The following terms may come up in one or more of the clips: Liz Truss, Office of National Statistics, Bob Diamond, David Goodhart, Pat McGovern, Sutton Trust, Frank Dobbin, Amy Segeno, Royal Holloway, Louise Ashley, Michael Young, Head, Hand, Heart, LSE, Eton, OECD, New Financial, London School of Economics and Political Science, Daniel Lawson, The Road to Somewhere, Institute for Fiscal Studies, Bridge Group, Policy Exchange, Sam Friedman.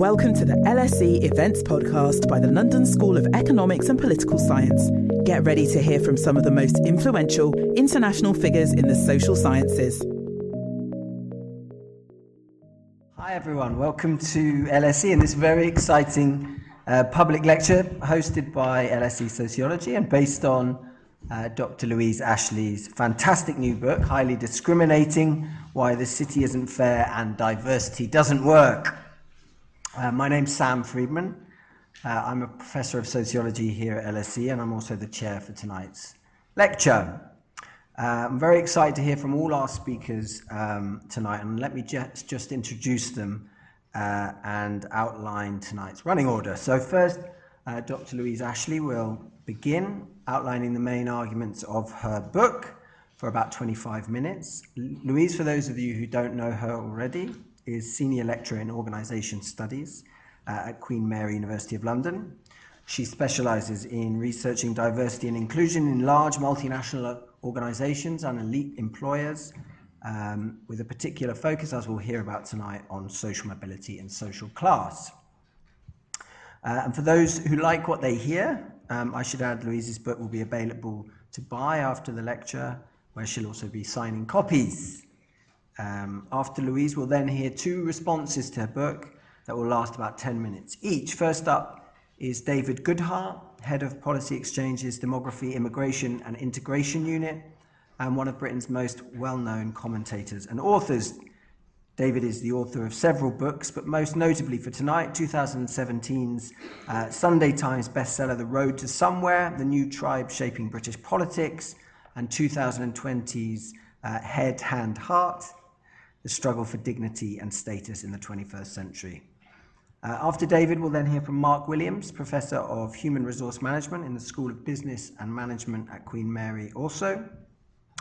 Welcome to the LSE Events Podcast by the London School of Economics and Political Science. Get ready to hear from some of the most influential international figures in the social sciences. Hi everyone, welcome to LSE and this very exciting public lecture hosted by LSE Sociology and based on Dr. Louise Ashley's fantastic new book, Highly Discriminating, Why the City Isn't Fair and Diversity Doesn't Work. My name's Sam Friedman. I'm a professor of sociology here at LSE and I'm also the chair for tonight's lecture. I'm very excited to hear from all our speakers tonight, and let me just introduce them and outline tonight's running order. So first, Dr. Louise Ashley will begin outlining the main arguments of her book for about 25 minutes. Louise, for those of you who don't know her already, is Senior Lecturer in Organisation Studies at Queen Mary University of London. She specialises in researching diversity and inclusion in large multinational organisations and elite employers, with a particular focus, as we'll hear about tonight, on social mobility and social class. And for those who like what they hear, I should add Louise's book will be available to buy after the lecture, where she'll also be signing copies. After Louise, we'll then hear two responses to her book that will last about 10 minutes each. First up is David Goodhart, Head of Policy Exchange's Demography, Immigration and Integration Unit, and one of Britain's most well-known commentators and authors. David is the author of several books, but most notably for tonight, 2017's Sunday Times bestseller, The Road to Somewhere, The New Tribe Shaping British Politics, and 2020's Head, Hand, Heart, The Struggle for Dignity and Status in the 21st Century. After David, we'll then hear from Mark Williams, Professor of Human Resource Management in the School of Business and Management at Queen Mary also.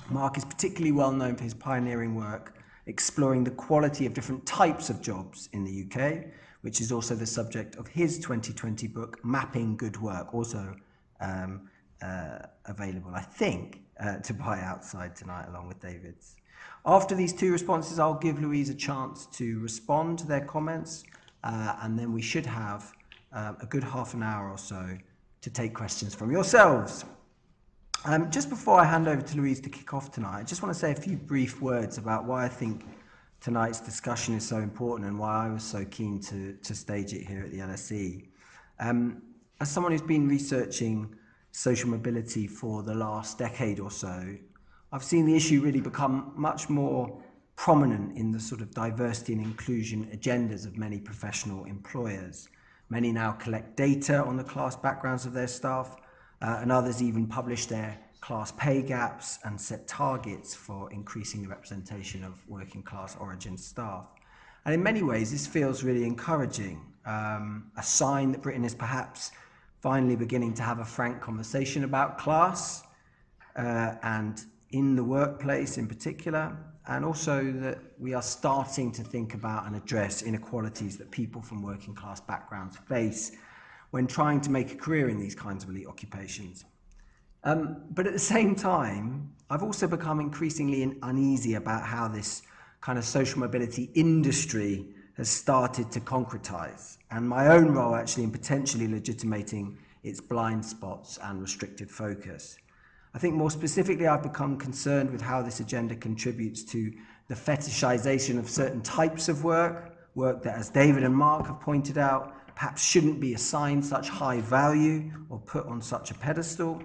Mark is particularly well known for his pioneering work exploring the quality of different types of jobs in the UK, which is also the subject of his 2020 book, Mapping Good Work, also available, I think, to buy outside tonight, along with David's. After these two responses, I'll give Louise a chance to respond to their comments, and then we should have a good half an hour or so to take questions from yourselves. Just before I hand over to Louise to kick off tonight, I just want to say a few brief words about why I think tonight's discussion is so important and why I was so keen to stage it here at the LSE. As someone who's been researching social mobility for the last decade or so, I've seen the issue really become much more prominent in the sort of diversity and inclusion agendas of many professional employers. Many now collect data on the class backgrounds of their staff, and others even publish their class pay gaps and set targets for increasing the representation of working class origin staff. And in many ways, this feels really encouraging, a sign that Britain is perhaps finally beginning to have a frank conversation about class, and in the workplace in particular, and also that we are starting to think about and address inequalities that people from working class backgrounds face when trying to make a career in these kinds of elite occupations. But at the same time, I've also become increasingly uneasy about how this kind of social mobility industry has started to concretize, and my own role actually in potentially legitimating its blind spots and restricted focus. I think more specifically, I've become concerned with how this agenda contributes to the fetishization of certain types of work that, as David and Mark have pointed out, perhaps shouldn't be assigned such high value or put on such a pedestal.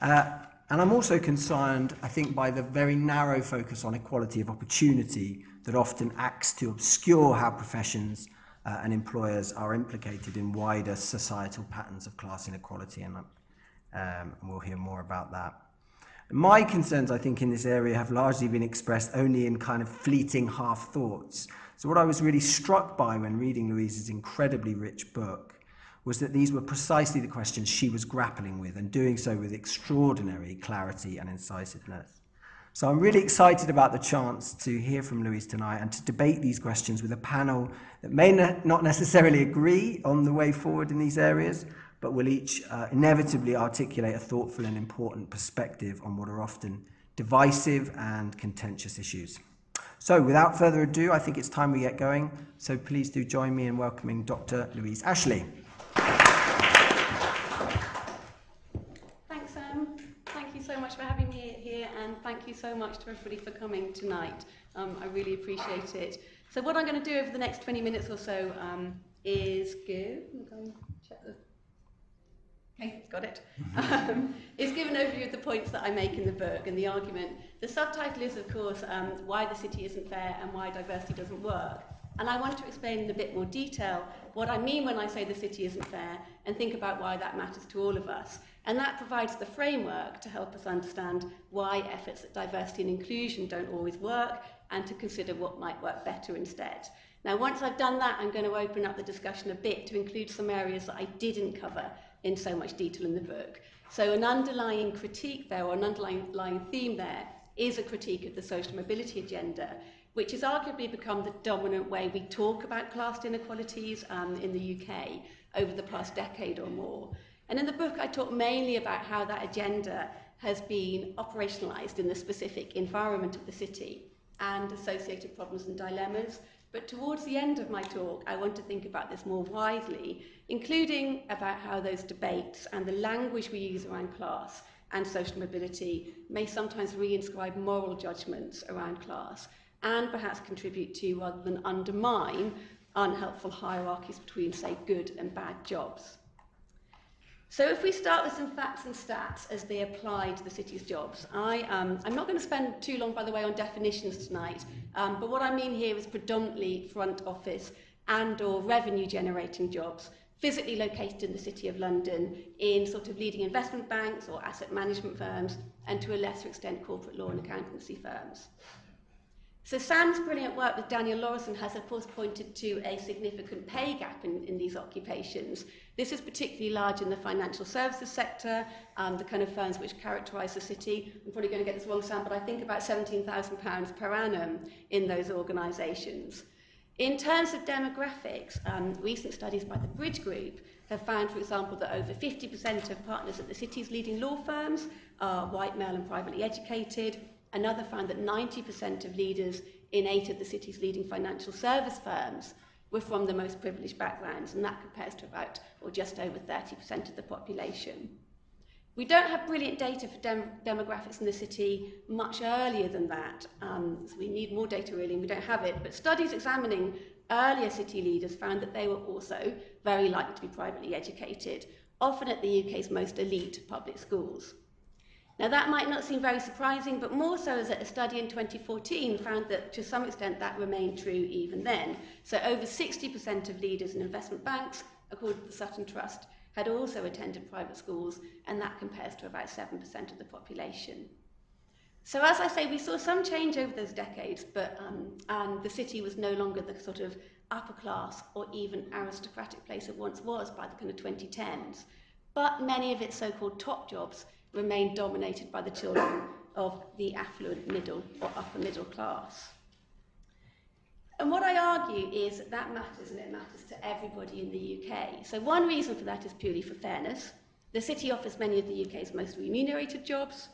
And I'm also concerned, I think, by the very narrow focus on equality of opportunity that often acts to obscure how professions and employers are implicated in wider societal patterns of class inequality, and we'll hear more about that. My concerns, I think, in this area have largely been expressed only in kind of fleeting half thoughts. So what I was really struck by when reading Louise's incredibly rich book was that these were precisely the questions she was grappling with, and doing so with extraordinary clarity and incisiveness. So I'm really excited about the chance to hear from Louise tonight and to debate these questions with a panel that may not necessarily agree on the way forward in these areas, but will each inevitably articulate a thoughtful and important perspective on what are often divisive and contentious issues. So without further ado, I think it's time we get going. So please do join me in welcoming Dr. Louise Ashley. Thanks, Sam. Thank you so much for having me here, and thank you so much to everybody for coming tonight. I really appreciate it. So what I'm going to do over the next 20 minutes or so is give... Okay, got it. It's given an overview of the points that I make in the book and the argument. The subtitle is, of course, Why the City Isn't Fair and Why Diversity Doesn't Work. And I want to explain in a bit more detail what I mean when I say the city isn't fair and think about why that matters to all of us. And that provides the framework to help us understand why efforts at diversity and inclusion don't always work and to consider what might work better instead. Now, once I've done that, I'm going to open up the discussion a bit to include some areas that I didn't cover in so much detail in the book. So an underlying critique there, or an underlying theme there, is a critique of the social mobility agenda, which has arguably become the dominant way we talk about class inequalities in the UK over the past decade or more. And in the book, I talk mainly about how that agenda has been operationalised in the specific environment of the city and associated problems and dilemmas. But towards the end of my talk, I want to think about this more widely, including about how those debates and the language we use around class and social mobility may sometimes reinscribe moral judgments around class and perhaps contribute to, rather than undermine, unhelpful hierarchies between, say, good and bad jobs. So if we start with some facts and stats as they apply to the city's jobs, I'm not going to spend too long, by the way, on definitions tonight, but what I mean here is predominantly front office and or revenue generating jobs, physically located in the City of London, in sort of leading investment banks or asset management firms, and to a lesser extent corporate law and accountancy firms. So Sam's brilliant work with Daniel Lawson has, of course, pointed to a significant pay gap in these occupations. This is particularly large in the financial services sector, the kind of firms which characterise the city. I'm probably going to get this wrong, Sam, but I think about £17,000 per annum in those organisations. In terms of demographics, recent studies by the Bridge Group have found, for example, that over 50% of partners at the city's leading law firms are white, male and privately educated. Another found that 90% of leaders in 8 of the city's leading financial service firms were from the most privileged backgrounds, and that compares to about, or just over 30% of the population. We don't have brilliant data for demographics in the city much earlier than that, so we need more data really, and we don't have it, but studies examining earlier city leaders found that they were also very likely to be privately educated, often at the UK's most elite public schools. Now, that might not seem very surprising, but more so is that a study in 2014 found that, to some extent, that remained true even then. So over 60% of leaders in investment banks, according to the Sutton Trust, had also attended private schools, and that compares to about 7% of the population. So as I say, we saw some change over those decades, but and the city was no longer the sort of upper class or even aristocratic place it once was by the kind of 2010s. But many of its so-called top jobs remain dominated by the children of the affluent middle or upper middle class. And what I argue is that matters, and it matters to everybody in the UK. So one reason for that is purely for fairness. The city offers many of the UK's most remunerated jobs,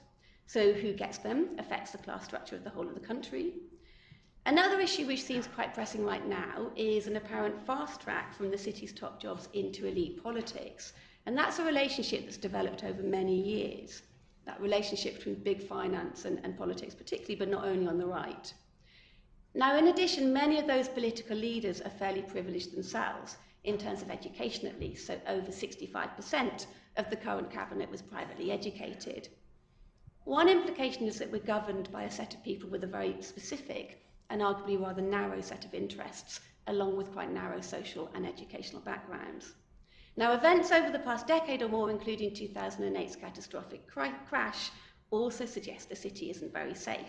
so who gets them affects the class structure of the whole of the country. Another issue which seems quite pressing right now is an apparent fast track from the city's top jobs into elite politics. And that's a relationship that's developed over many years, that relationship between big finance and politics particularly, but not only on the right. Now, in addition, many of those political leaders are fairly privileged themselves, in terms of education at least, so over 65% of the current cabinet was privately educated. One implication is that we're governed by a set of people with a very specific and arguably rather narrow set of interests, along with quite narrow social and educational backgrounds. Now, events over the past decade or more, including 2008's catastrophic crash, also suggest the city isn't very safe.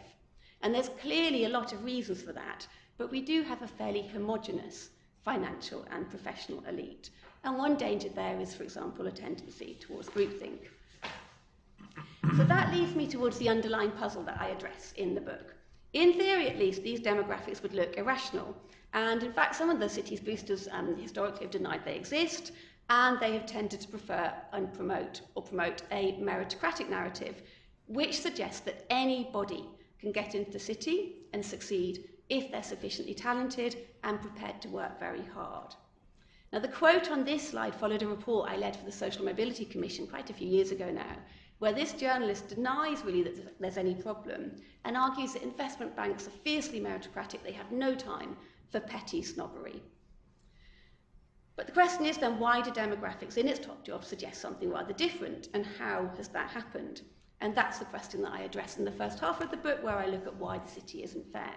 And there's clearly a lot of reasons for that, but we do have a fairly homogenous financial and professional elite. And one danger there is, for example, a tendency towards groupthink. So that leads me towards the underlying puzzle that I address in the book. In theory, at least, these demographics would look irrational. And in fact, some of the city's boosters historically have denied they exist, and they have tended to prefer and promote a meritocratic narrative, which suggests that anybody can get into the city and succeed if they're sufficiently talented and prepared to work very hard. Now, the quote on this slide followed a report I led for the Social Mobility Commission quite a few years ago now, where this journalist denies really that there's any problem and argues that investment banks are fiercely meritocratic, they have no time for petty snobbery. But the question is then, why do demographics in its top job suggest something rather different, and how has that happened? And that's the question that I address in the first half of the book, where I look at why the city isn't fair.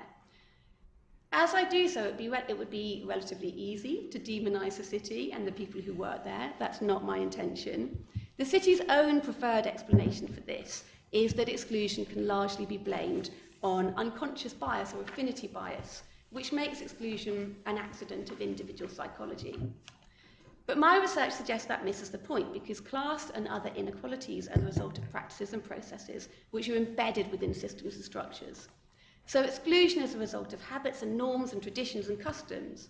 As I do so, it would be relatively easy to demonise the city and the people who work there. That's not my intention. The city's own preferred explanation for this is that exclusion can largely be blamed on unconscious bias or affinity bias, which makes exclusion an accident of individual psychology. But my research suggests that misses the point, because class and other inequalities are the result of practices and processes which are embedded within systems and structures. So exclusion is a result of habits and norms and traditions and customs.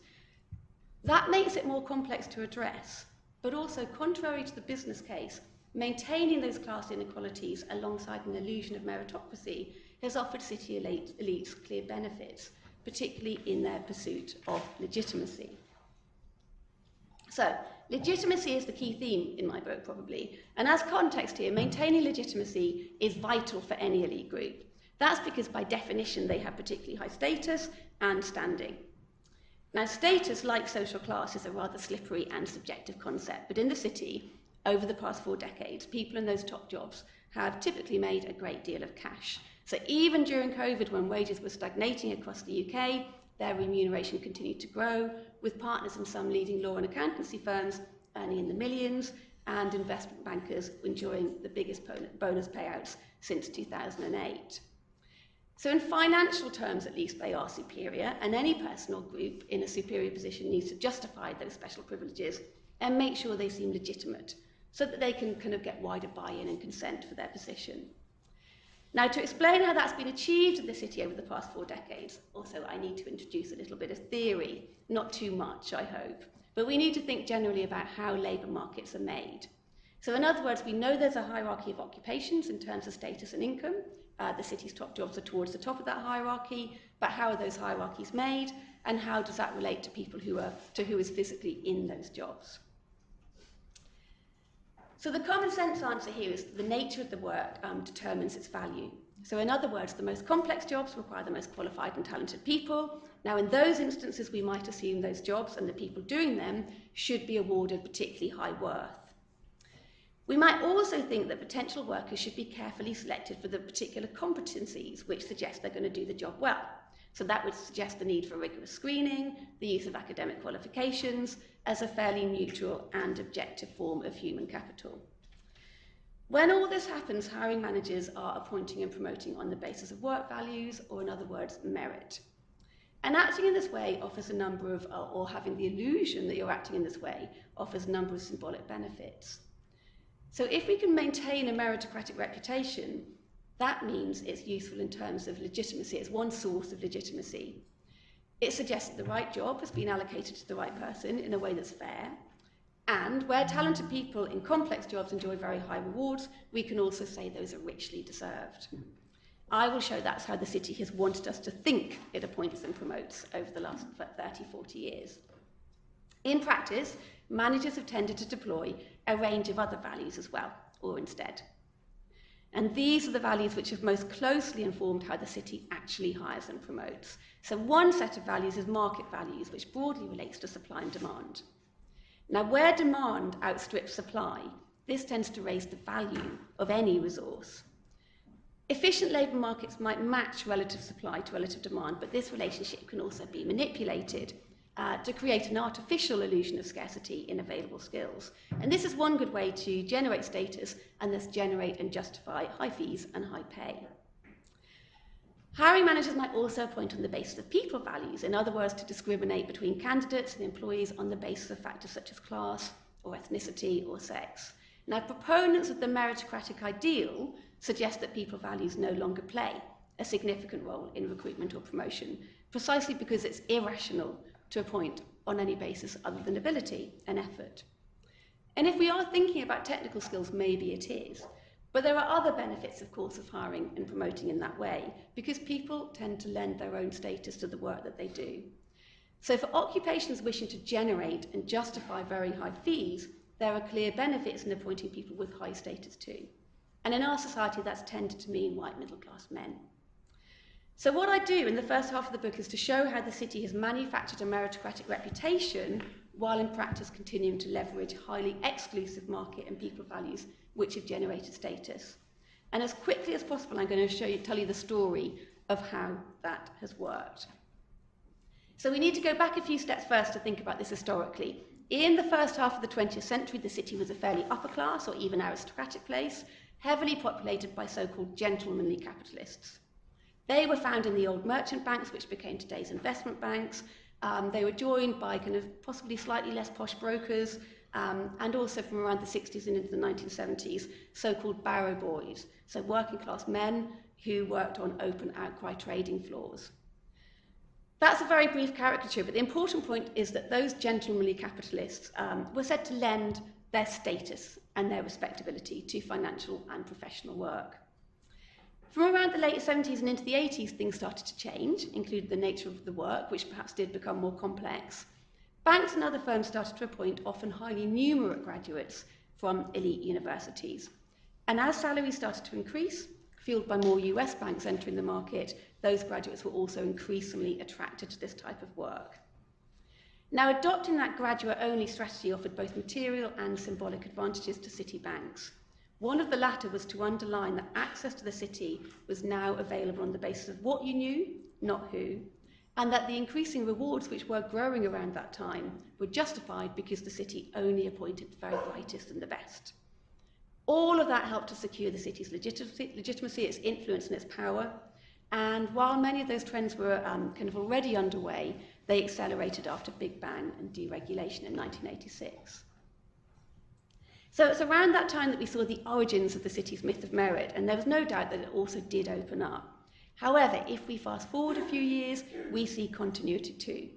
That makes it more complex to address, but also, contrary to the business case, maintaining those class inequalities alongside an illusion of meritocracy has offered city elites clear benefits, particularly in their pursuit of legitimacy. So, legitimacy is the key theme in my book, probably. And as context here, maintaining legitimacy is vital for any elite group. That's because, by definition, they have particularly high status and standing. Now, status, like social class, is a rather slippery and subjective concept. But in the city, over the past 4 decades, people in those top jobs have typically made a great deal of cash. So even during COVID, when wages were stagnating across the UK, their remuneration continued to grow, with partners in some leading law and accountancy firms earning in the millions and investment bankers enjoying the biggest bonus payouts since 2008. So in financial terms, at least, they are superior, and any personal group in a superior position needs to justify those special privileges and make sure they seem legitimate, so that they can kind of get wider buy-in and consent for their position. Now, to explain how that's been achieved in the city over the past 4 decades, also I need to introduce a little bit of theory, not too much, I hope. But we need to think generally about how labour markets are made. So in other words, we know there's a hierarchy of occupations in terms of status and income. The city's top jobs are towards the top of that hierarchy, but how are those hierarchies made, and how does that relate to people who is physically in those jobs? So the common sense answer here is that the nature of the work determines its value. So in other words, the most complex jobs require the most qualified and talented people. Now, in those instances, we might assume those jobs and the people doing them should be awarded particularly high worth. We might also think that potential workers should be carefully selected for the particular competencies which suggest they're going to do the job well. So that would suggest the need for rigorous screening, the use of academic qualifications as a fairly neutral and objective form of human capital. When all this happens, hiring managers are appointing and promoting on the basis of work values, or in other words, merit. And acting in this way offers a number of, or having the illusion that you're acting in this way, offers a number of symbolic benefits. So if we can maintain a meritocratic reputation, that means it's useful in terms of legitimacy. It's one source of legitimacy. It suggests that the right job has been allocated to the right person in a way that's fair. And where talented people in complex jobs enjoy very high rewards, we can also say those are richly deserved. I will show that's how the city has wanted us to think it appoints and promotes over the last 30, 40 years. In practice, managers have tended to deploy a range of other values as well, or instead. And these are the values which have most closely informed how the city actually hires and promotes. So one set of values is market values, which broadly relates to supply and demand. Now, where demand outstrips supply, this tends to raise the value of any resource. Efficient labour markets might match relative supply to relative demand, but this relationship can also be manipulated to create an artificial illusion of scarcity in available skills. And this is one good way to generate status and thus generate and justify high fees and high pay. Hiring managers might also appoint on the basis of people values, in other words, to discriminate between candidates and employees on the basis of factors such as class or ethnicity or sex. Now, proponents of the meritocratic ideal suggest that people values no longer play a significant role in recruitment or promotion, precisely because it's irrational to appoint on any basis other than ability and effort. And if we are thinking about technical skills, maybe it is. But there are other benefits, of course, of hiring and promoting in that way, because people tend to lend their own status to the work that they do. So for occupations wishing to generate and justify very high fees, there are clear benefits in appointing people with high status too. And in our society, that's tended to mean white middle-class men. So what I do in the first half of the book is to show how the city has manufactured a meritocratic reputation while in practice continuing to leverage highly exclusive market and people values which have generated status. And as quickly as possible, I'm going to tell you the story of how that has worked. So we need to go back a few steps first to think about this historically. In the first half of the 20th century, the city was a fairly upper class or even aristocratic place, heavily populated by so-called gentlemanly capitalists. They were found in the old merchant banks, which became today's investment banks. They were joined by kind of possibly slightly less posh brokers, and also from around the 60s and into the 1970s, so-called barrow boys, so working-class men who worked on open outcry trading floors. That's a very brief caricature, but the important point is that those gentlemanly capitalists were said to lend their status and their respectability to financial and professional work. From around the late 70s and into the 80s, things started to change, including the nature of the work, which perhaps did become more complex. Banks and other firms started to appoint often highly numerate graduates from elite universities. And as salaries started to increase, fueled by more US banks entering the market, those graduates were also increasingly attracted to this type of work. Now, adopting that graduate-only strategy offered both material and symbolic advantages to city banks. One of the latter was to underline that access to the city was now available on the basis of what you knew, not who, and that the increasing rewards which were growing around that time were justified because the city only appointed the very brightest and the best. All of that helped to secure the city's legitimacy, its influence and its power, and while many of those trends were kind of already underway, they accelerated after Big Bang and deregulation in 1986. So it's around that time that we saw the origins of the city's myth of merit, and there was no doubt that it also did open up. However, if we fast forward a few years, we see continuity too.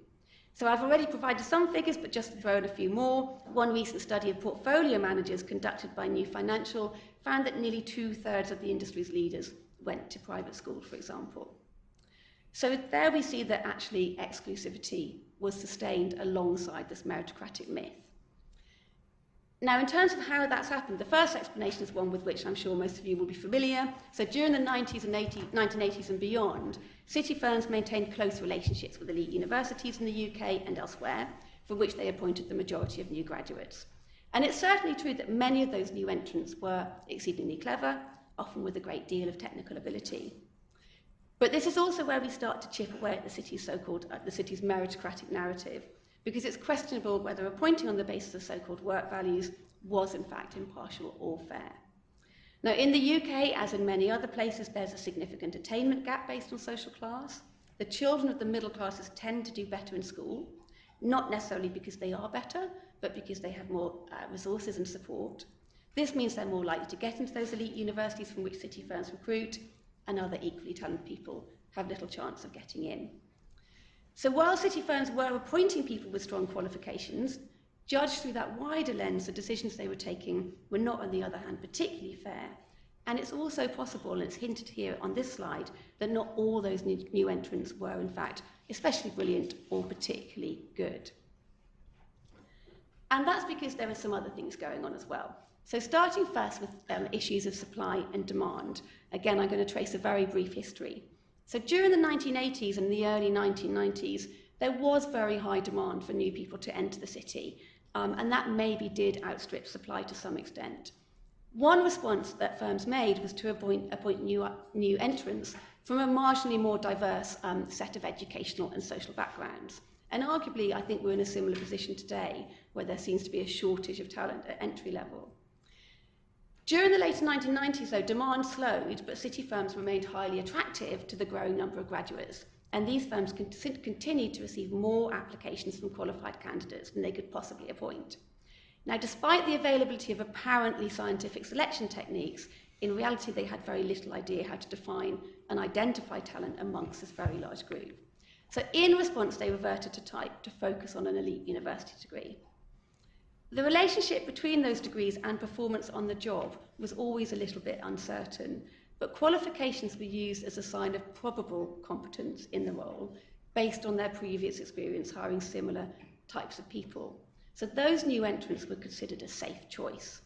So I've already provided some figures, but just to throw in a few more. One recent study of portfolio managers conducted by New Financial found that nearly 2/3 of the industry's leaders went to private school, for example. So there we see that actually exclusivity was sustained alongside this meritocratic myth. Now, in terms of how that's happened, the first explanation is one with which I'm sure most of you will be familiar. So during the 1980s and beyond, city firms maintained close relationships with elite universities in the UK and elsewhere, for which they appointed the majority of new graduates. And it's certainly true that many of those new entrants were exceedingly clever, often with a great deal of technical ability. But this is also where we start to chip away at the city's so-called meritocratic narrative, because it's questionable whether appointing on the basis of so-called work values was in fact impartial or fair. Now, in the UK, as in many other places, there's a significant attainment gap based on social class. The children of the middle classes tend to do better in school, not necessarily because they are better, but because they have more resources and support. This means they're more likely to get into those elite universities from which city firms recruit, and other equally talented people have little chance of getting in. So while city firms were appointing people with strong qualifications, judged through that wider lens, the decisions they were taking were not, on the other hand, particularly fair. And it's also possible, and it's hinted here on this slide, that not all those new entrants were, in fact, especially brilliant or particularly good. And that's because there are some other things going on as well. So starting first with issues of supply and demand. Again, I'm going to trace a very brief history. So during the 1980s and the early 1990s, there was very high demand for new people to enter the city, and that maybe did outstrip supply to some extent. One response that firms made was to appoint new entrants from a marginally more diverse set of educational and social backgrounds. And arguably, I think we're in a similar position today, where there seems to be a shortage of talent at entry level. During the later 1990s, though, demand slowed, but city firms remained highly attractive to the growing number of graduates, and these firms continued to receive more applications from qualified candidates than they could possibly appoint. Now, despite the availability of apparently scientific selection techniques, in reality they had very little idea how to define and identify talent amongst this very large group. So in response, they reverted to type to focus on an elite university degree. The relationship between those degrees and performance on the job was always a little bit uncertain, but qualifications were used as a sign of probable competence in the role based on their previous experience hiring similar types of people. So those new entrants were considered a safe choice.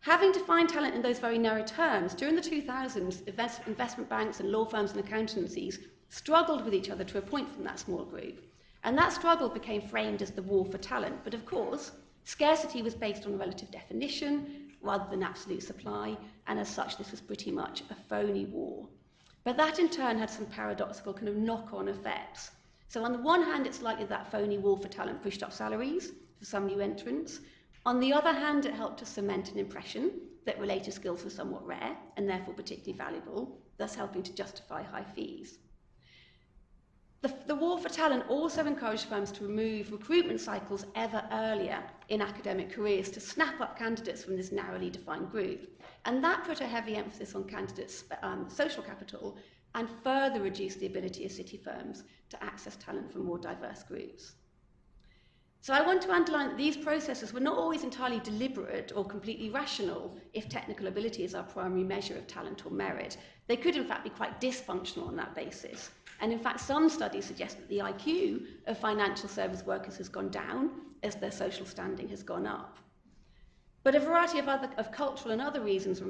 Having defined talent in those very narrow terms, during the 2000s, investment banks and law firms and accountancies struggled with each other to appoint from that small group. And that struggle became framed as the war for talent. But of course, scarcity was based on relative definition rather than absolute supply. And as such, this was pretty much a phony war. But that in turn had some paradoxical kind of knock-on effects. So on the one hand, it's likely that phony war for talent pushed up salaries for some new entrants. On the other hand, it helped to cement an impression that related skills were somewhat rare and therefore particularly valuable, thus helping to justify high fees. The war for talent also encouraged firms to remove recruitment cycles ever earlier in academic careers to snap up candidates from this narrowly defined group. And that put a heavy emphasis on candidates' social capital and further reduced the ability of city firms to access talent from more diverse groups. So I want to underline that these processes were not always entirely deliberate or completely rational if technical ability is our primary measure of talent or merit. They could in fact be quite dysfunctional on that basis. And in fact, some studies suggest that the IQ of financial service workers has gone down as their social standing has gone up. But a variety of cultural and other reasons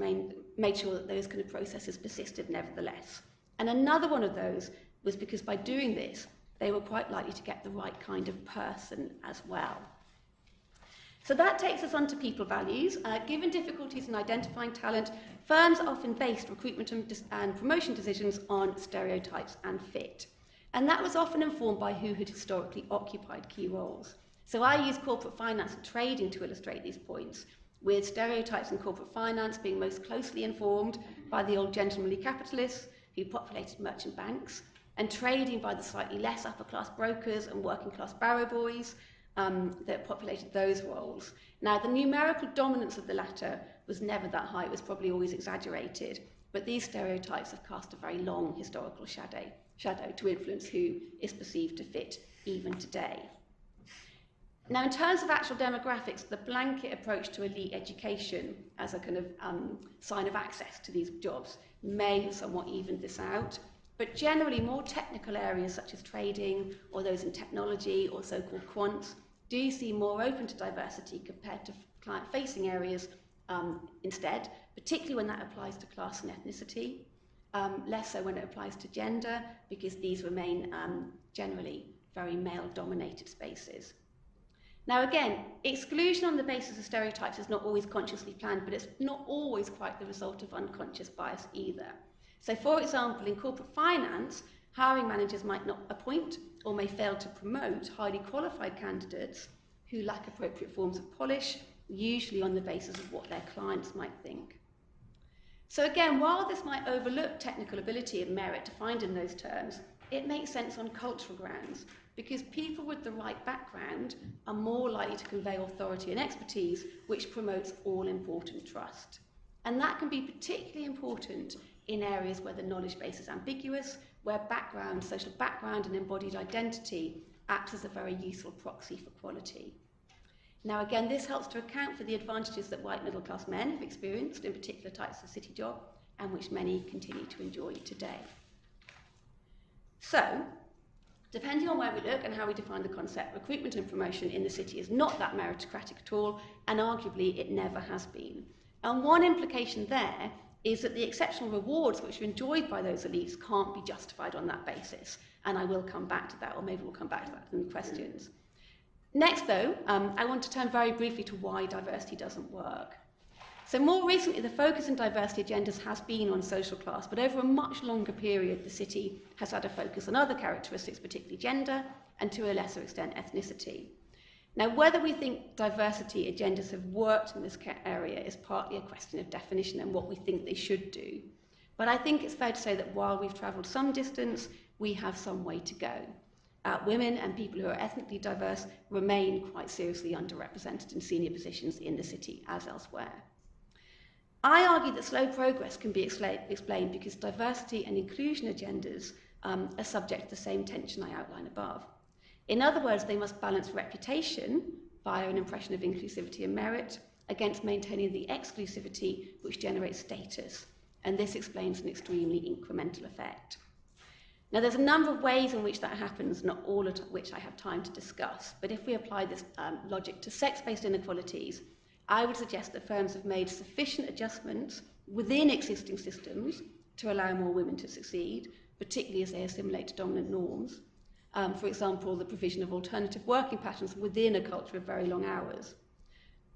made sure that those kind of processes persisted nevertheless. And another one of those was because by doing this, they were quite likely to get the right kind of person as well. So that takes us on to people values. Given difficulties in identifying talent, firms often based recruitment and promotion decisions on stereotypes and fit. And that was often informed by who had historically occupied key roles. So I use corporate finance and trading to illustrate these points, with stereotypes in corporate finance being most closely informed by the old gentlemanly capitalists who populated merchant banks, and trading by the slightly less upper-class brokers and working-class barrow boys that populated those roles. Now, the numerical dominance of the latter was never that high. It was probably always exaggerated. But these stereotypes have cast a very long historical shadow to influence who is perceived to fit even today. Now, in terms of actual demographics, the blanket approach to elite education as a kind of sign of access to these jobs may have somewhat evened this out. But generally, more technical areas such as trading or those in technology or so-called quants do seem more open to diversity compared to client-facing areas instead, particularly when that applies to class and ethnicity, less so when it applies to gender, because these remain generally very male-dominated spaces. Now again, exclusion on the basis of stereotypes is not always consciously planned, but it's not always quite the result of unconscious bias either. So for example, in corporate finance, hiring managers might not appoint or may fail to promote highly qualified candidates who lack appropriate forms of polish, usually on the basis of what their clients might think. So again, while this might overlook technical ability and merit defined in those terms, it makes sense on cultural grounds, because people with the right background are more likely to convey authority and expertise, which promotes all-important trust. And that can be particularly important in areas where the knowledge base is ambiguous, where background, social background and embodied identity acts as a very useful proxy for quality. Now again, this helps to account for the advantages that white middle-class men have experienced in particular types of city job, and which many continue to enjoy today. So, depending on where we look and how we define the concept, recruitment and promotion in the city is not that meritocratic at all, and arguably it never has been. And one implication there is that the exceptional rewards which are enjoyed by those elites can't be justified on that basis. And I will come back to that, or maybe we'll come back to that in the questions. Next, though, I want to turn very briefly to why diversity doesn't work. So more recently, the focus on diversity agendas has been on social class, but over a much longer period, the city has had a focus on other characteristics, particularly gender, and to a lesser extent, ethnicity. Now, whether we think diversity agendas have worked in this area is partly a question of definition and what we think they should do. But I think it's fair to say that while we've travelled some distance, we have some way to go. Women and people who are ethnically diverse remain quite seriously underrepresented in senior positions in the city as elsewhere. I argue that slow progress can be explained because diversity and inclusion agendas are subject to the same tension I outlined above. In other words, they must balance reputation via an impression of inclusivity and merit against maintaining the exclusivity which generates status. And this explains an extremely incremental effect. Now, there's a number of ways in which that happens, not all of which I have time to discuss, but if we apply this logic to sex-based inequalities, I would suggest that firms have made sufficient adjustments within existing systems to allow more women to succeed, particularly as they assimilate to dominant norms. For example, the provision of alternative working patterns within a culture of very long hours.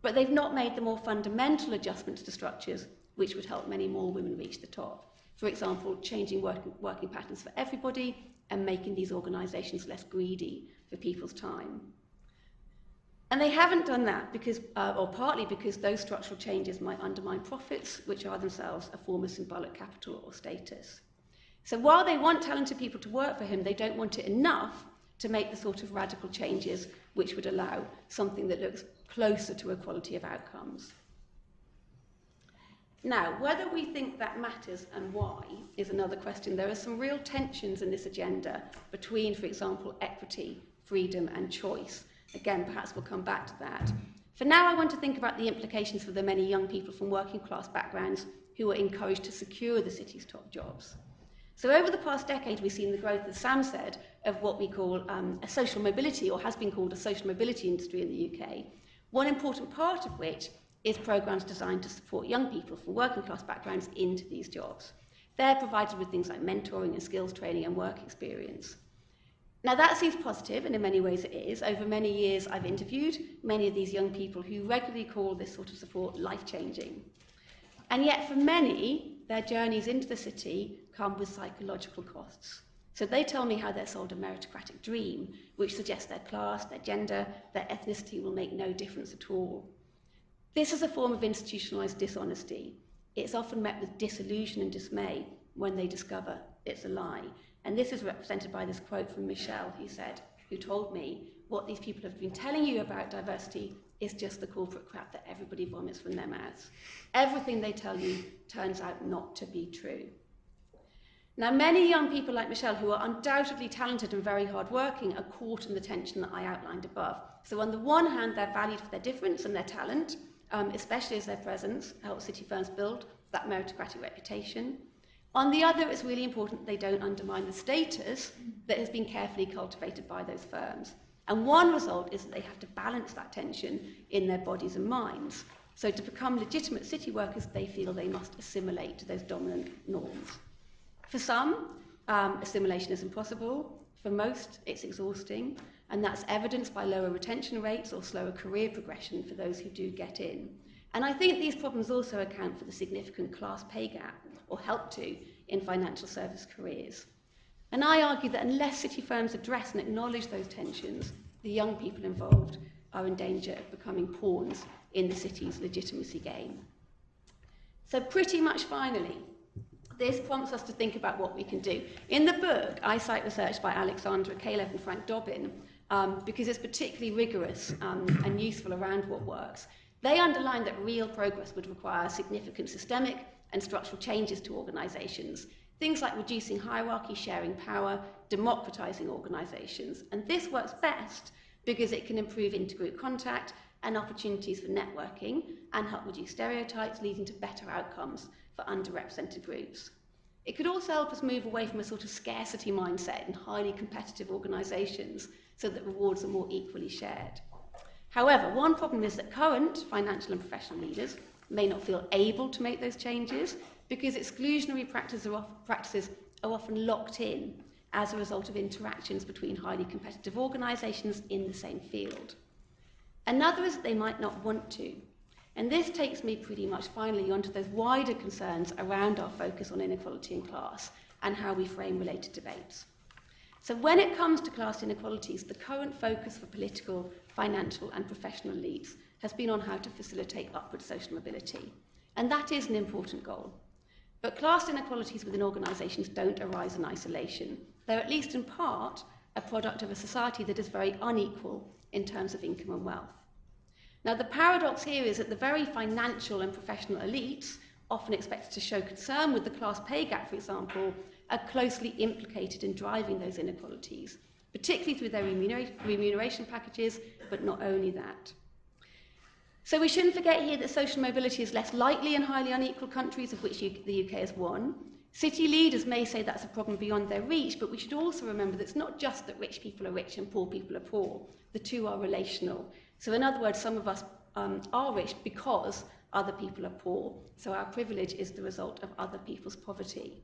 But they've not made the more fundamental adjustments to structures which would help many more women reach the top. For example, changing working patterns for everybody and making these organisations less greedy for people's time. And they haven't done that because, or partly because those structural changes might undermine profits, which are themselves a form of symbolic capital or status. So while they want talented people to work for him, they don't want it enough to make the sort of radical changes which would allow something that looks closer to equality of outcomes. Now, whether we think that matters and why is another question. There are some real tensions in this agenda between, for example, equity, freedom, and choice. Again, perhaps we'll come back to that. For now, I want to think about the implications for the many young people from working class backgrounds who are encouraged to secure the city's top jobs. So over the past decade, we've seen the growth, as Sam said, of what we call a social mobility, or has been called a social mobility industry in the UK, one important part of which is programmes designed to support young people from working class backgrounds into these jobs. They're provided with things like mentoring and skills training and work experience. Now that seems positive, and in many ways it is. Over many years I've interviewed many of these young people who regularly call this sort of support life-changing. And yet for many, their journeys into the city come with psychological costs. So they tell me how they're sold a meritocratic dream, which suggests their class, their gender, their ethnicity will make no difference at all. This is a form of institutionalised dishonesty. It's often met with disillusion and dismay when they discover it's a lie. And this is represented by this quote from Michelle, who told me, what these people have been telling you about diversity is just the corporate crap that everybody vomits from their mouths. Everything they tell you turns out not to be true. Now, many young people like Michelle, who are undoubtedly talented and very hardworking, are caught in the tension that I outlined above. So on the one hand, they're valued for their difference and their talent, especially as their presence helps city firms build that meritocratic reputation. On the other, it's really important they don't undermine the status that has been carefully cultivated by those firms. And one result is that they have to balance that tension in their bodies and minds. So to become legitimate city workers, they feel they must assimilate to those dominant norms. For some, assimilation is impossible. For most, it's exhausting. And that's evidenced by lower retention rates or slower career progression for those who do get in. And I think these problems also account for the significant class pay gap, or help to, in financial service careers. And I argue that unless city firms address and acknowledge those tensions, the young people involved are in danger of becoming pawns in the city's legitimacy game. So pretty much finally, this prompts us to think about what we can do. In the book, I cite research by Alexandra Kalev and Frank Dobbin, because it's particularly rigorous and useful around what works. They underline that real progress would require significant systemic and structural changes to organisations, things like reducing hierarchy, sharing power, democratising organisations. And this works best because it can improve intergroup contact and opportunities for networking and help reduce stereotypes, leading to better outcomes for underrepresented groups. It could also help us move away from a sort of scarcity mindset in highly competitive organisations so that rewards are more equally shared. However, one problem is that current financial and professional leaders may not feel able to make those changes because exclusionary practices are often locked in as a result of interactions between highly competitive organisations in the same field. Another is that they might not want to. And this takes me pretty much finally onto those wider concerns around our focus on inequality in class and how we frame related debates. So when it comes to class inequalities, the current focus for political, financial and professional elites has been on how to facilitate upward social mobility. And that is an important goal. But class inequalities within organisations don't arise in isolation. They're at least in part a product of a society that is very unequal in terms of income and wealth. Now the paradox here is that the very financial and professional elites, often expected to show concern with the class pay gap, for example, are closely implicated in driving those inequalities, particularly through their remuneration packages, but not only that. So we shouldn't forget here that social mobility is less likely in highly unequal countries, of which the UK is one. City leaders may say that's a problem beyond their reach, but we should also remember that it's not just that rich people are rich and poor people are poor. The two are relational. So in other words, some of us are rich because other people are poor, so our privilege is the result of other people's poverty.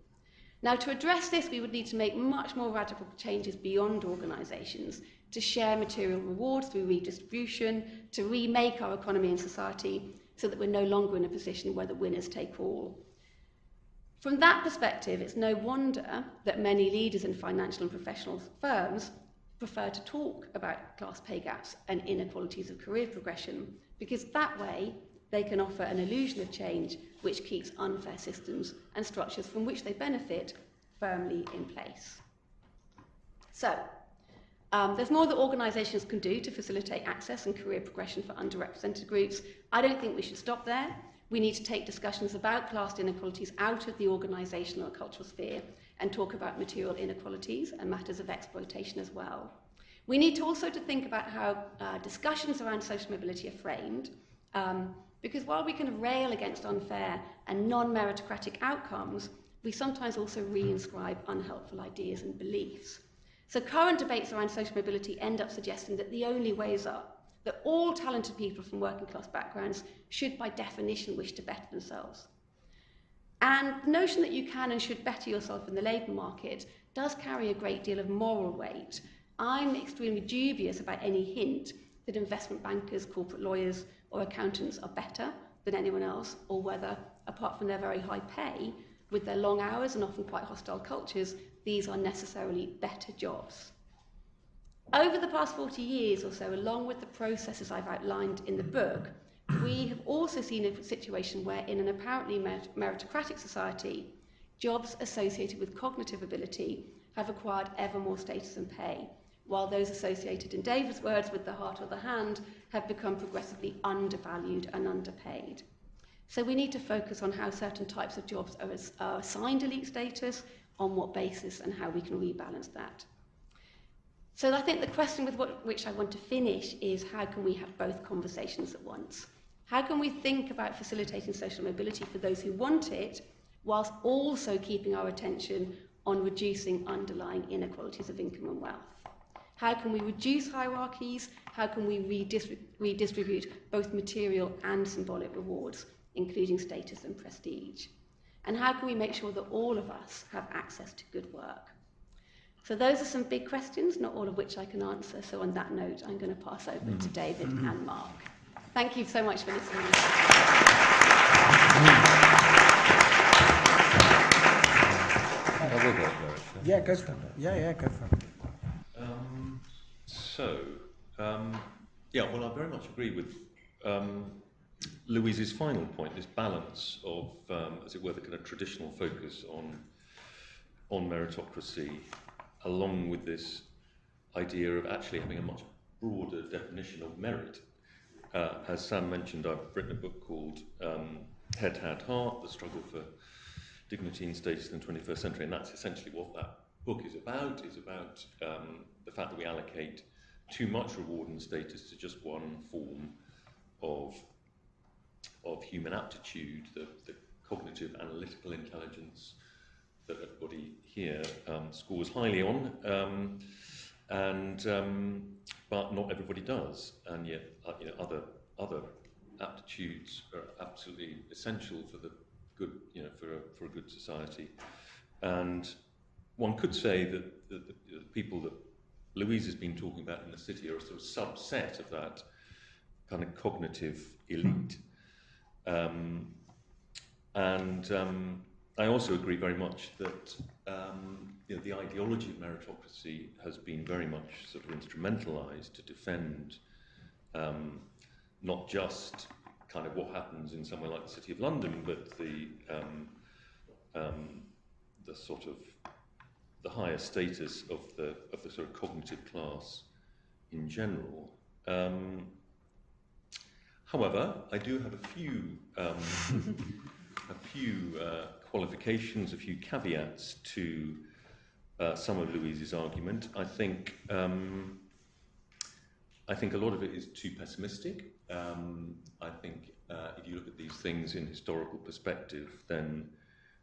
Now, to address this, we would need to make much more radical changes beyond organisations, to share material rewards through redistribution, to remake our economy and society so that we're no longer in a position where the winners take all. From that perspective, it's no wonder that many leaders in financial and professional firms prefer to talk about class pay gaps and inequalities of career progression, because that way they can offer an illusion of change which keeps unfair systems and structures from which they benefit firmly in place. So, there's more that organisations can do to facilitate access and career progression for underrepresented groups. I don't think we should stop there. We need to take discussions about class inequalities out of the organisational and cultural sphere and talk about material inequalities and matters of exploitation as well. We need to also think about how discussions around social mobility are framed, because while we can rail against unfair and non-meritocratic outcomes, we sometimes also reinscribe unhelpful ideas and beliefs. So current debates around social mobility end up suggesting that the only ways are that all talented people from working class backgrounds should by definition wish to better themselves. And the notion that you can and should better yourself in the labour market does carry a great deal of moral weight. I'm extremely dubious about any hint that investment bankers, corporate lawyers or accountants are better than anyone else, or whether, apart from their very high pay, with their long hours and often quite hostile cultures, these are necessarily better jobs. Over the past 40 years or so, along with the processes I've outlined in the book, we have also seen a situation where, in an apparently meritocratic society, jobs associated with cognitive ability have acquired ever more status and pay, while those associated, in David's words, with the heart or the hand have become progressively undervalued and underpaid. So we need to focus on how certain types of jobs are assigned elite status, on what basis, and how we can rebalance that. So I think the question with which I want to finish is, how can we have both conversations at once? How can we think about facilitating social mobility for those who want it, whilst also keeping our attention on reducing underlying inequalities of income and wealth? How can we reduce hierarchies? How can we redistribute both material and symbolic rewards, including status and prestige? And how can we make sure that all of us have access to good work? So those are some big questions, not all of which I can answer. So on that note, I'm going to pass over to David and Mark. Thank you so much for listening. Yeah, go for it. Yeah, go for it. Well, I very much agree with Louise's final point, this balance of, as it were, the kind of traditional focus on meritocracy, along with this idea of actually having a much broader definition of merit. As Sam mentioned, I've written a book called Head, Hand, Heart, The Struggle for Dignity and Status in the 21st Century, and that's essentially what that book is about. Is about the fact that we allocate too much reward and status to just one form of human aptitude, the cognitive analytical intelligence that everybody here scores highly on, but not everybody does, and yet other aptitudes are absolutely essential for the good, for a good society. And one could say that the people that Louise has been talking about in the city are a sort of subset of that kind of cognitive elite. I also agree very much that the ideology of meritocracy has been very much sort of instrumentalised to defend not just kind of what happens in somewhere like the City of London, but the sort of the higher status of the sort of cognitive class in general. However, I do have a few qualifications, a few caveats to some of Louise's argument. I think a lot of it is too pessimistic. I think if you look at these things in historical perspective, then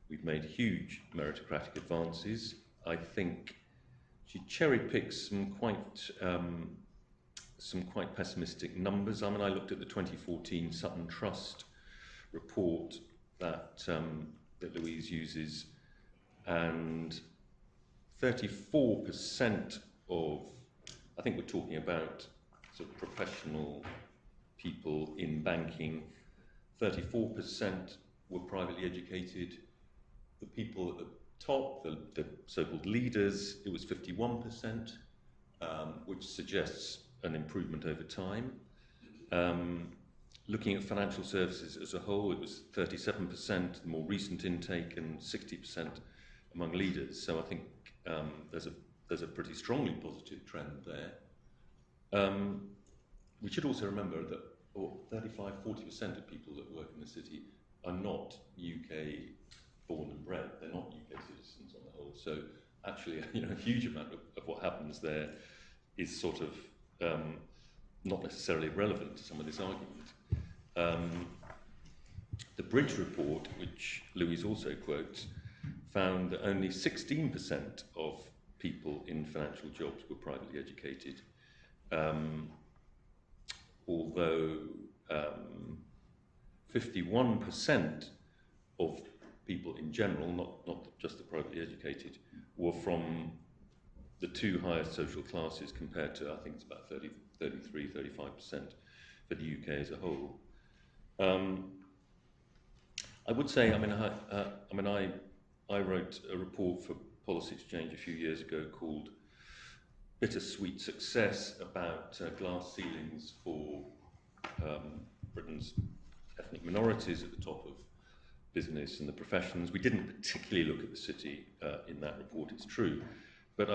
we've made huge meritocratic advances. I think she cherry picks some quite pessimistic numbers. I mean, I looked at the 2014 Sutton Trust report that that Louise uses, and 34% of, I think we're talking about sort of professional people in banking, 34% were privately educated. The people at the top, the so-called leaders, it was 51%, which suggests an improvement over time. Looking at financial services as a whole, it was 37%, the more recent intake, and 60% among leaders. So I think there's a pretty strongly positive trend there. We should also remember that 35–40% of people that work in the city are not UK born and bred. They're not UK citizens on the whole. So actually, you know, a huge amount of what happens there is sort of not necessarily relevant to some of this argument. The Bridge report, which Louise also quotes, found that only 16% of people in financial jobs were privately educated. Although 51% of people in general, not just the privately educated, were from the two highest social classes, compared to, I think it's about 33–35% for the UK as a whole. I would say, I wrote a report for Policy Exchange a few years ago called Bittersweet Success, about glass ceilings for Britain's ethnic minorities at the top of business and the professions. We didn't particularly look at the city in that report, it's true, but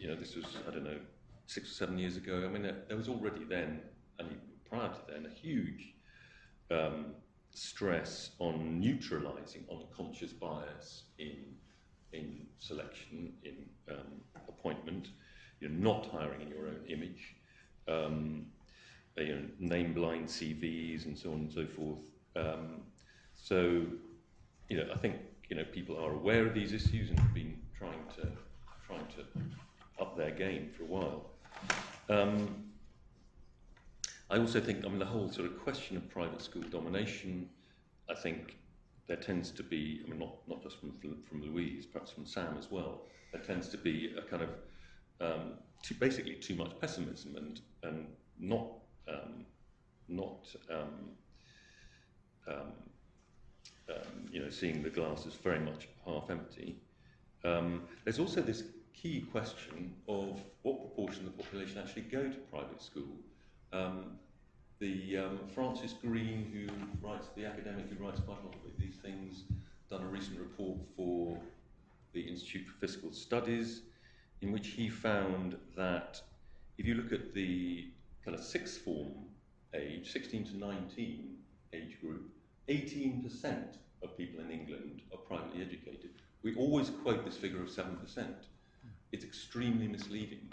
you know, this was, I don't know, 6 or 7 years ago. I mean, there was already then, and even prior to then, a huge stress on neutralising, on a conscious bias in selection, in appointment. You're not hiring in your own image, you know, name-blind CVs and so on and so forth. So, you know, I think, you know, people are aware of these issues and have been trying to up their game for a while. I also think, I mean, the whole sort of question of private school domination, I think there tends to be, I mean, not just from Louise, perhaps from Sam as well, there tends to be a kind of basically too much pessimism and not you know, seeing the glass as very much half empty. There's also this key question of what proportion of the population actually go to private school. Francis Green, the academic who writes quite a lot about these things, done a recent report for the Institute for Fiscal Studies, in which he found that if you look at the kind of sixth form age, 16 to 19 age group, 18% of people in England are privately educated. We always quote this figure of 7%. It's extremely misleading.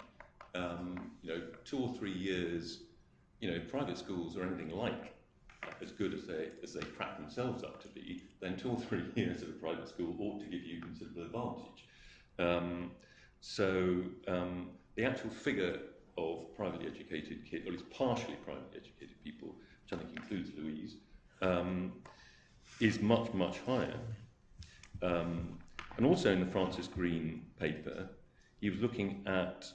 You know, 2 or 3 years, you know, private schools are anything like as good as they crack themselves up to be, then 2 or 3 years at a private school ought to give you considerable advantage. So the actual figure of privately educated kids, or at least partially privately educated people, which I think includes Louise, is much, much higher. And also in the Francis Green paper, he was looking at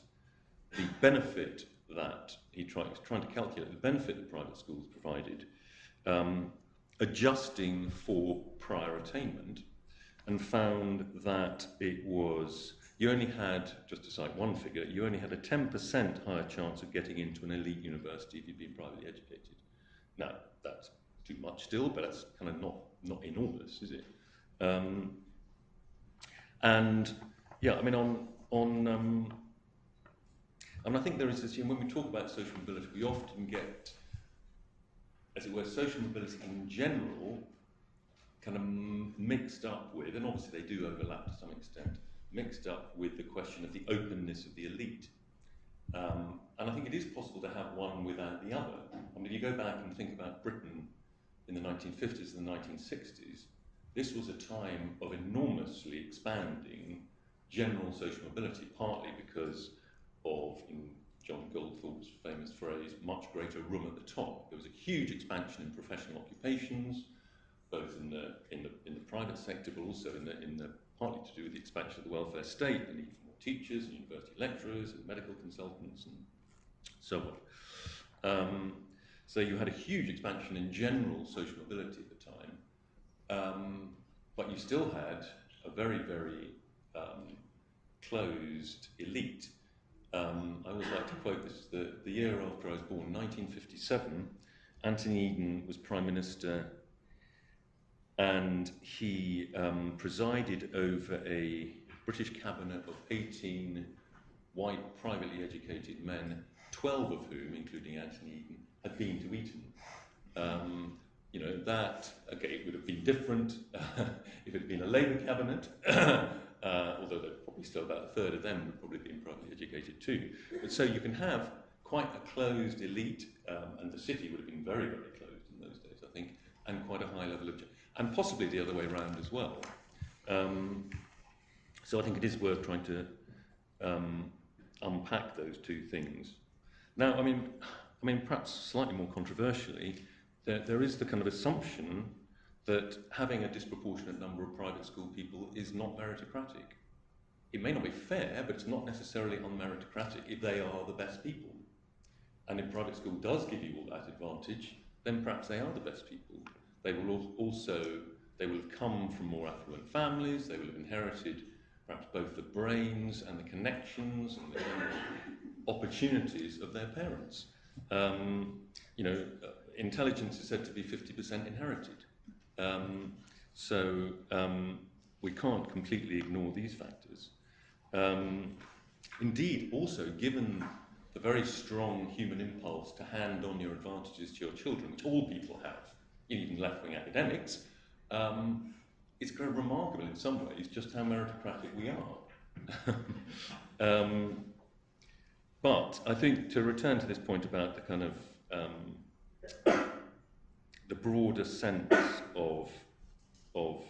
the benefit that he was trying to calculate the benefit that private schools provided, adjusting for prior attainment, and found that it was, you only had, just to cite one figure, you only had a 10% higher chance of getting into an elite university if you'd been privately educated. Now, that's too much still, but that's kind of not enormous, is it? And yeah, I mean, I think there is this, you know, when we talk about social mobility, we often get, as it were, social mobility in general kind of mixed up with, and obviously they do overlap to some extent, mixed up with the question of the openness of the elite. And I think it is possible to have one without the other. I mean, if you go back and think about Britain in the 1950s and the 1960s, this was a time of enormously expanding general social mobility, partly because of, in John Goldthorpe's famous phrase, much greater room at the top. There was a huge expansion in professional occupations, both in the private sector, but also in the partly to do with the expansion of the welfare state, the need for more teachers and university lecturers and medical consultants and so on. So you had a huge expansion in general social mobility at the time, but you still had a very, very closed elite. I always like to quote this, the year after I was born, 1957, Anthony Eden was Prime Minister, and he presided over a British cabinet of 18 white, privately educated men, 12 of whom, including Anthony Eden, had been to Eton. You know, that, okay, it would have been different if it had been a Labour cabinet, although there probably still about a third of them would probably have been privately educated too. But so you can have quite a closed elite, and the city would have been very, very closed in those days, I think, and quite a high level of, and possibly the other way around as well. So I think it is worth trying to unpack those two things. Now, I mean, perhaps slightly more controversially, there is the kind of assumption that having a disproportionate number of private school people is not meritocratic. It may not be fair, but it's not necessarily unmeritocratic if they are the best people. And if private school does give you all that advantage, then perhaps they are the best people. They will have come from more affluent families, they will have inherited perhaps both the brains and the connections and the opportunities of their parents. You know, intelligence is said to be 50% inherited. We can't completely ignore these factors. Indeed, also, given the very strong human impulse to hand on your advantages to your children, which all people have, even left-wing academics, it's kind of remarkable in some ways just how meritocratic we are. But I think to return to this point about the kind of the broader sense of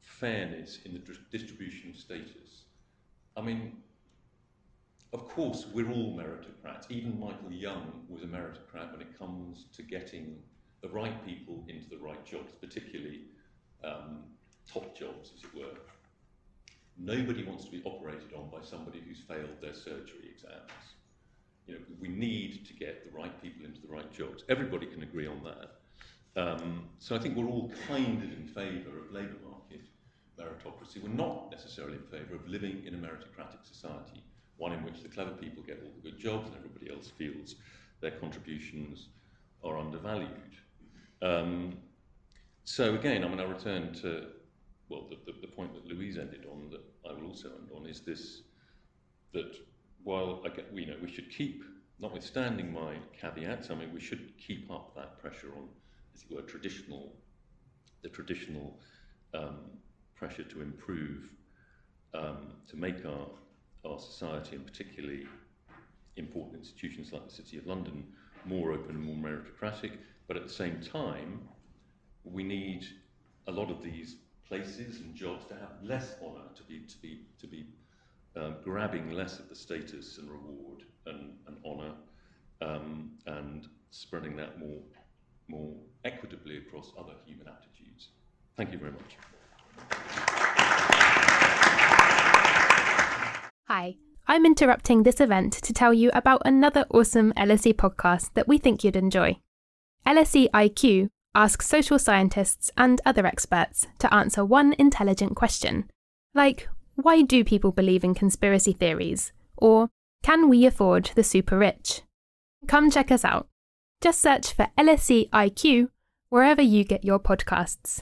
fairness in the distribution of status. I mean, of course, we're all meritocrats. Even Michael Young was a meritocrat when it comes to getting the right people into the right jobs, particularly top jobs, as it were. Nobody wants to be operated on by somebody who's failed their surgery exams. You know, we need to get the right people into the right jobs. Everybody can agree on that. So I think we're all kind of in favour of labour market meritocracy. We're not necessarily in favour of living in a meritocratic society, one in which the clever people get all the good jobs and everybody else feels their contributions are undervalued. So again, I mean, I'll return to, well, the point that Louise ended on, that I will also end on, is this, that while, again, you know, we should keep, notwithstanding my caveats, I mean, we should keep up that pressure on, as it were, the traditional pressure to improve, to make our society, and particularly important institutions like the City of London, more open and more meritocratic. But at the same time, we need a lot of these places and jobs to have less honour, to be grabbing less of the status and reward and honour, and spreading that more equitably across other human aptitudes. Thank you very much. Hi. I'm interrupting this event to tell you about another awesome LSE podcast that we think you'd enjoy. LSE IQ asks social scientists and other experts to answer one intelligent question, like, why do people believe in conspiracy theories? Or, can we afford the super rich? Come check us out. Just search for LSE IQ wherever you get your podcasts.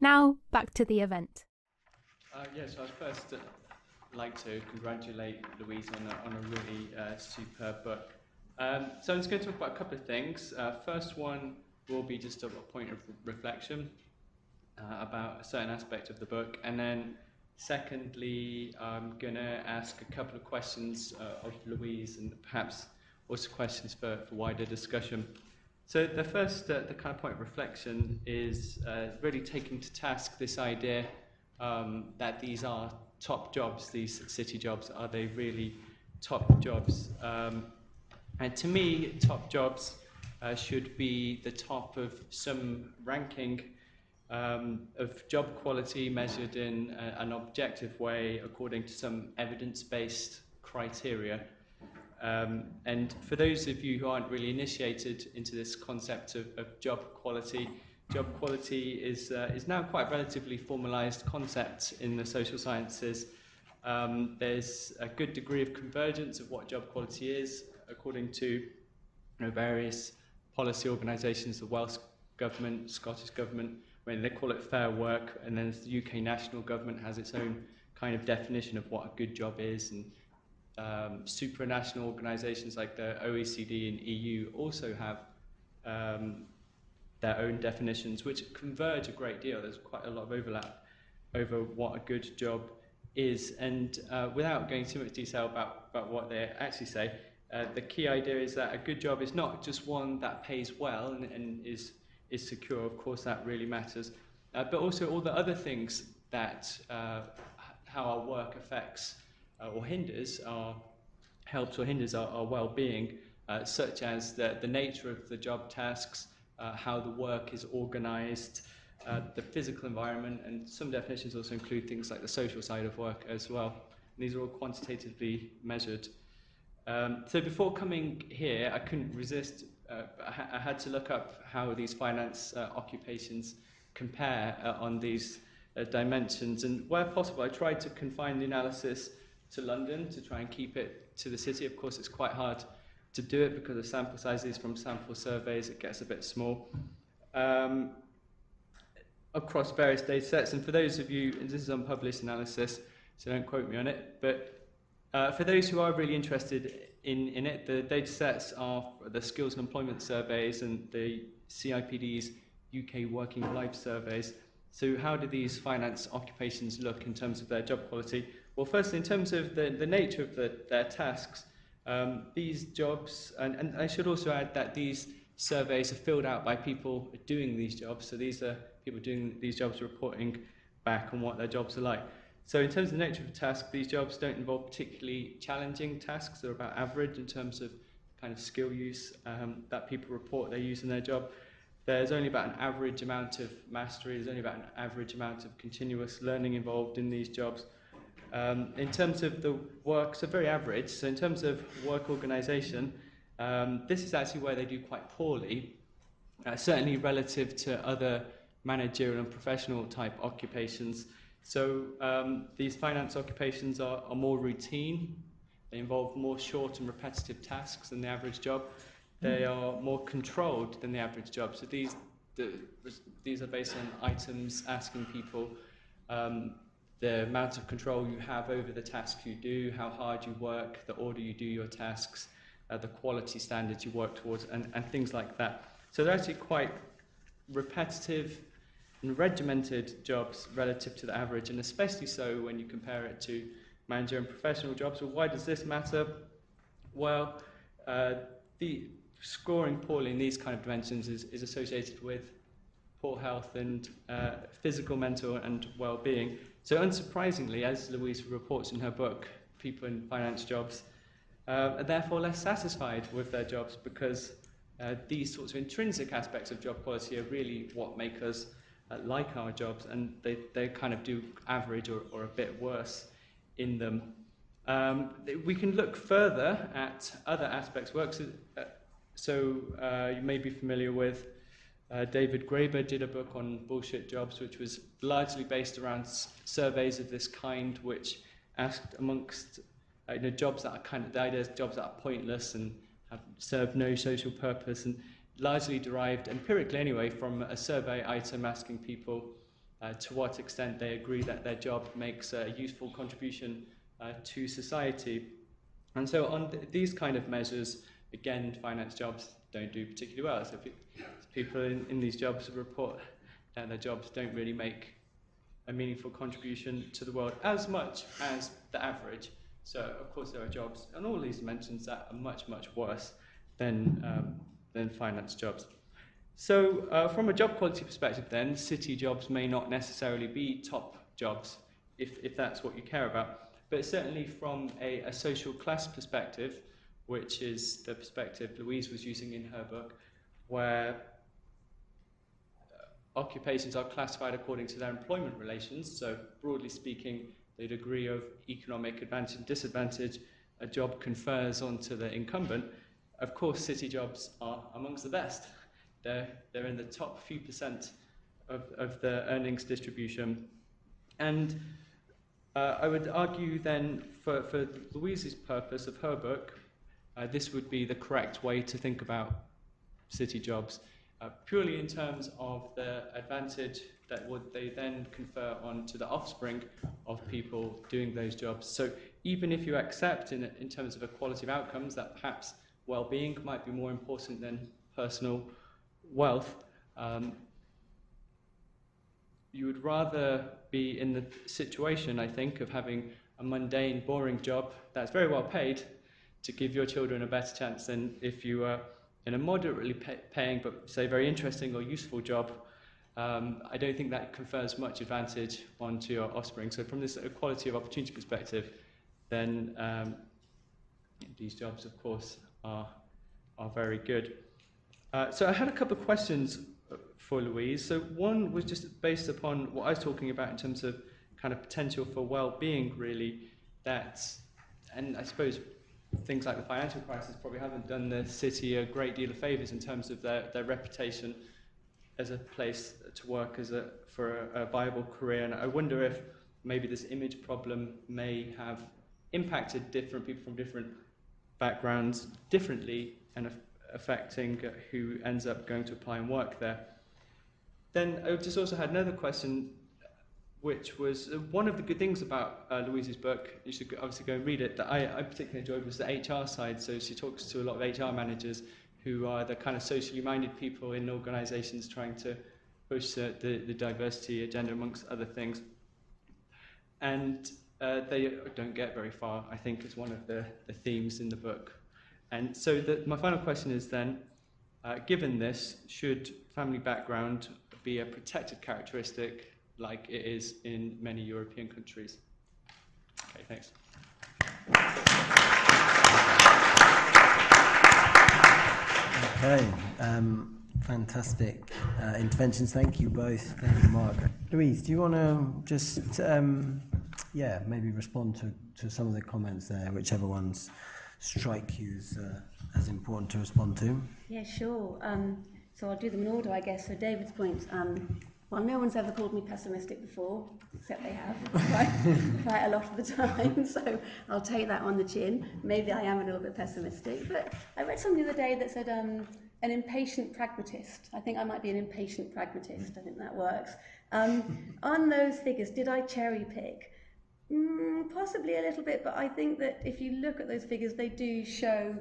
Now, back to the event. Yes, I first... like to congratulate Louise on a really superb book. So I'm just going to talk about a couple of things. First one will be just a point of reflection about a certain aspect of the book, and then Secondly, I'm going to ask a couple of questions of Louise and perhaps also questions for wider discussion. So the first, the kind of point of reflection is really taking to task this idea that these are top jobs, these city jobs. Are they really top jobs? And to me, top jobs should be the top of some ranking of job quality measured in an objective way according to some evidence-based criteria. And for those of you who aren't really initiated into this concept of job quality is now quite a relatively formalized concept in the social sciences. There's a good degree of convergence of what job quality is according to various policy organisations, the Welsh government, Scottish government, when they call it fair work, and then the UK national government has its own kind of definition of what a good job is, and supranational organisations like the OECD and EU also have their own definitions, which converge a great deal. There's quite a lot of overlap over what a good job is, and without going too much detail about what they actually say, the key idea is that a good job is not just one that pays well and is secure. Of course, that really matters, but also all the other things that how our work affects or hinders, helps or hinders our well-being, such as the nature of the job tasks, how the work is organised, the physical environment, and some definitions also include things like the social side of work as well. And these are all quantitatively measured. So before coming here, I couldn't resist. I had to look up how these finance occupations compare on these dimensions, and where possible, I tried to confine the analysis to London to try and keep it to the city. Of course, it's quite hard to do it because of sample sizes from sample surveys. It gets a bit small across various data sets. And for those of you, and this is unpublished analysis, so don't quote me on it, but for those who are really interested in it, the data sets are the skills and employment surveys and the CIPD's UK working life surveys. So how do these finance occupations look in terms of their job quality? Well, firstly, in terms of the nature of their tasks, these jobs, and I should also add that these surveys are filled out by people doing these jobs. So these are people doing these jobs reporting back on what their jobs are like. So in terms of the nature of the task, these jobs don't involve particularly challenging tasks. They're about average in terms of kind of skill use that people report they use in their job. There's only about an average amount of mastery. There's only about an average amount of continuous learning involved in these jobs. In terms of the work, so very average. So in terms of work organisation, this is actually where they do quite poorly, certainly relative to other managerial and professional type occupations. So these finance occupations are more routine. They involve more short and repetitive tasks than the average job. They are more controlled than the average job. So these are based on items, asking people the amount of control you have over the task you do, how hard you work, the order you do your tasks, the quality standards you work towards, and things like that. So they're actually quite repetitive and regimented jobs relative to the average, and especially so when you compare it to manager and professional jobs. Well, why does this matter? Well, the scoring poorly in these kind of dimensions is associated with poor health and physical, mental, and well-being. So unsurprisingly, as Louise reports in her book, people in finance jobs are therefore less satisfied with their jobs because these sorts of intrinsic aspects of job quality are really what make us like our jobs, and they kind of do average or a bit worse in them. We can look further at other aspects of work. So you may be familiar with David Graeber did a book on bullshit jobs, which was largely based around surveys of this kind, which asked amongst jobs that are kind of, the idea is jobs that are pointless and have served no social purpose, and largely derived empirically anyway from a survey item asking people to what extent they agree that their job makes a useful contribution to society. And so on these kind of measures, again, finance jobs don't do particularly well. So people in these jobs report that their jobs don't really make a meaningful contribution to the world as much as the average. So of course there are jobs, and all these dimensions that are much, much worse than finance jobs. So from a job quality perspective then, city jobs may not necessarily be top jobs if that's what you care about, but certainly from a social class perspective, which is the perspective Louise was using in her book, where occupations are classified according to their employment relations. So broadly speaking, the degree of economic advantage and disadvantage a job confers onto the incumbent. Of course, city jobs are amongst the best. They're in the top few percent of the earnings distribution. And I would argue then, for Louise's purpose of her book, this would be the correct way to think about city jobs, purely in terms of the advantage that would they then confer on to the offspring of people doing those jobs. So even if you accept in terms of equality of outcomes that perhaps well-being might be more important than personal wealth, you would rather be in the situation, I think, of having a mundane, boring job that's very well paid to give your children a better chance than if you were in a moderately paying but, say, very interesting or useful job. I don't think that confers much advantage onto your offspring. So from this equality of opportunity perspective, then these jobs, of course, are very good. So I had a couple of questions for Louise. So one was just based upon what I was talking about in terms of kind of potential for well-being, really, and I suppose things like the financial crisis probably haven't done the city a great deal of favours in terms of their reputation as a place to work for a viable career. And I wonder if maybe this image problem may have impacted different people from different backgrounds differently and affecting who ends up going to apply and work there. Then I just also had another question, which was one of the good things about Louise's book, you should obviously go and read it, that I particularly enjoyed was the HR side. So she talks to a lot of HR managers who are the kind of socially minded people in organizations trying to push the diversity agenda, amongst other things. And they don't get very far, I think, is one of the themes in the book. And so my final question is then, given this, should family background be a protected characteristic like it is in many European countries? Okay, thanks. Okay, fantastic interventions. Thank you both. Thank you, Mark. Louise, do you want to just, maybe respond to some of the comments there, whichever ones strike you as important to respond to? Yeah, sure. So I'll do them in order, I guess. So David's point. Well, no one's ever called me pessimistic before, except they have, quite a lot of the time, so I'll take that on the chin. Maybe I am a little bit pessimistic, but I read something the other day that said an impatient pragmatist. I think I might be an impatient pragmatist, I think that works. On those figures, did I cherry pick? Possibly a little bit, but I think that if you look at those figures, they do show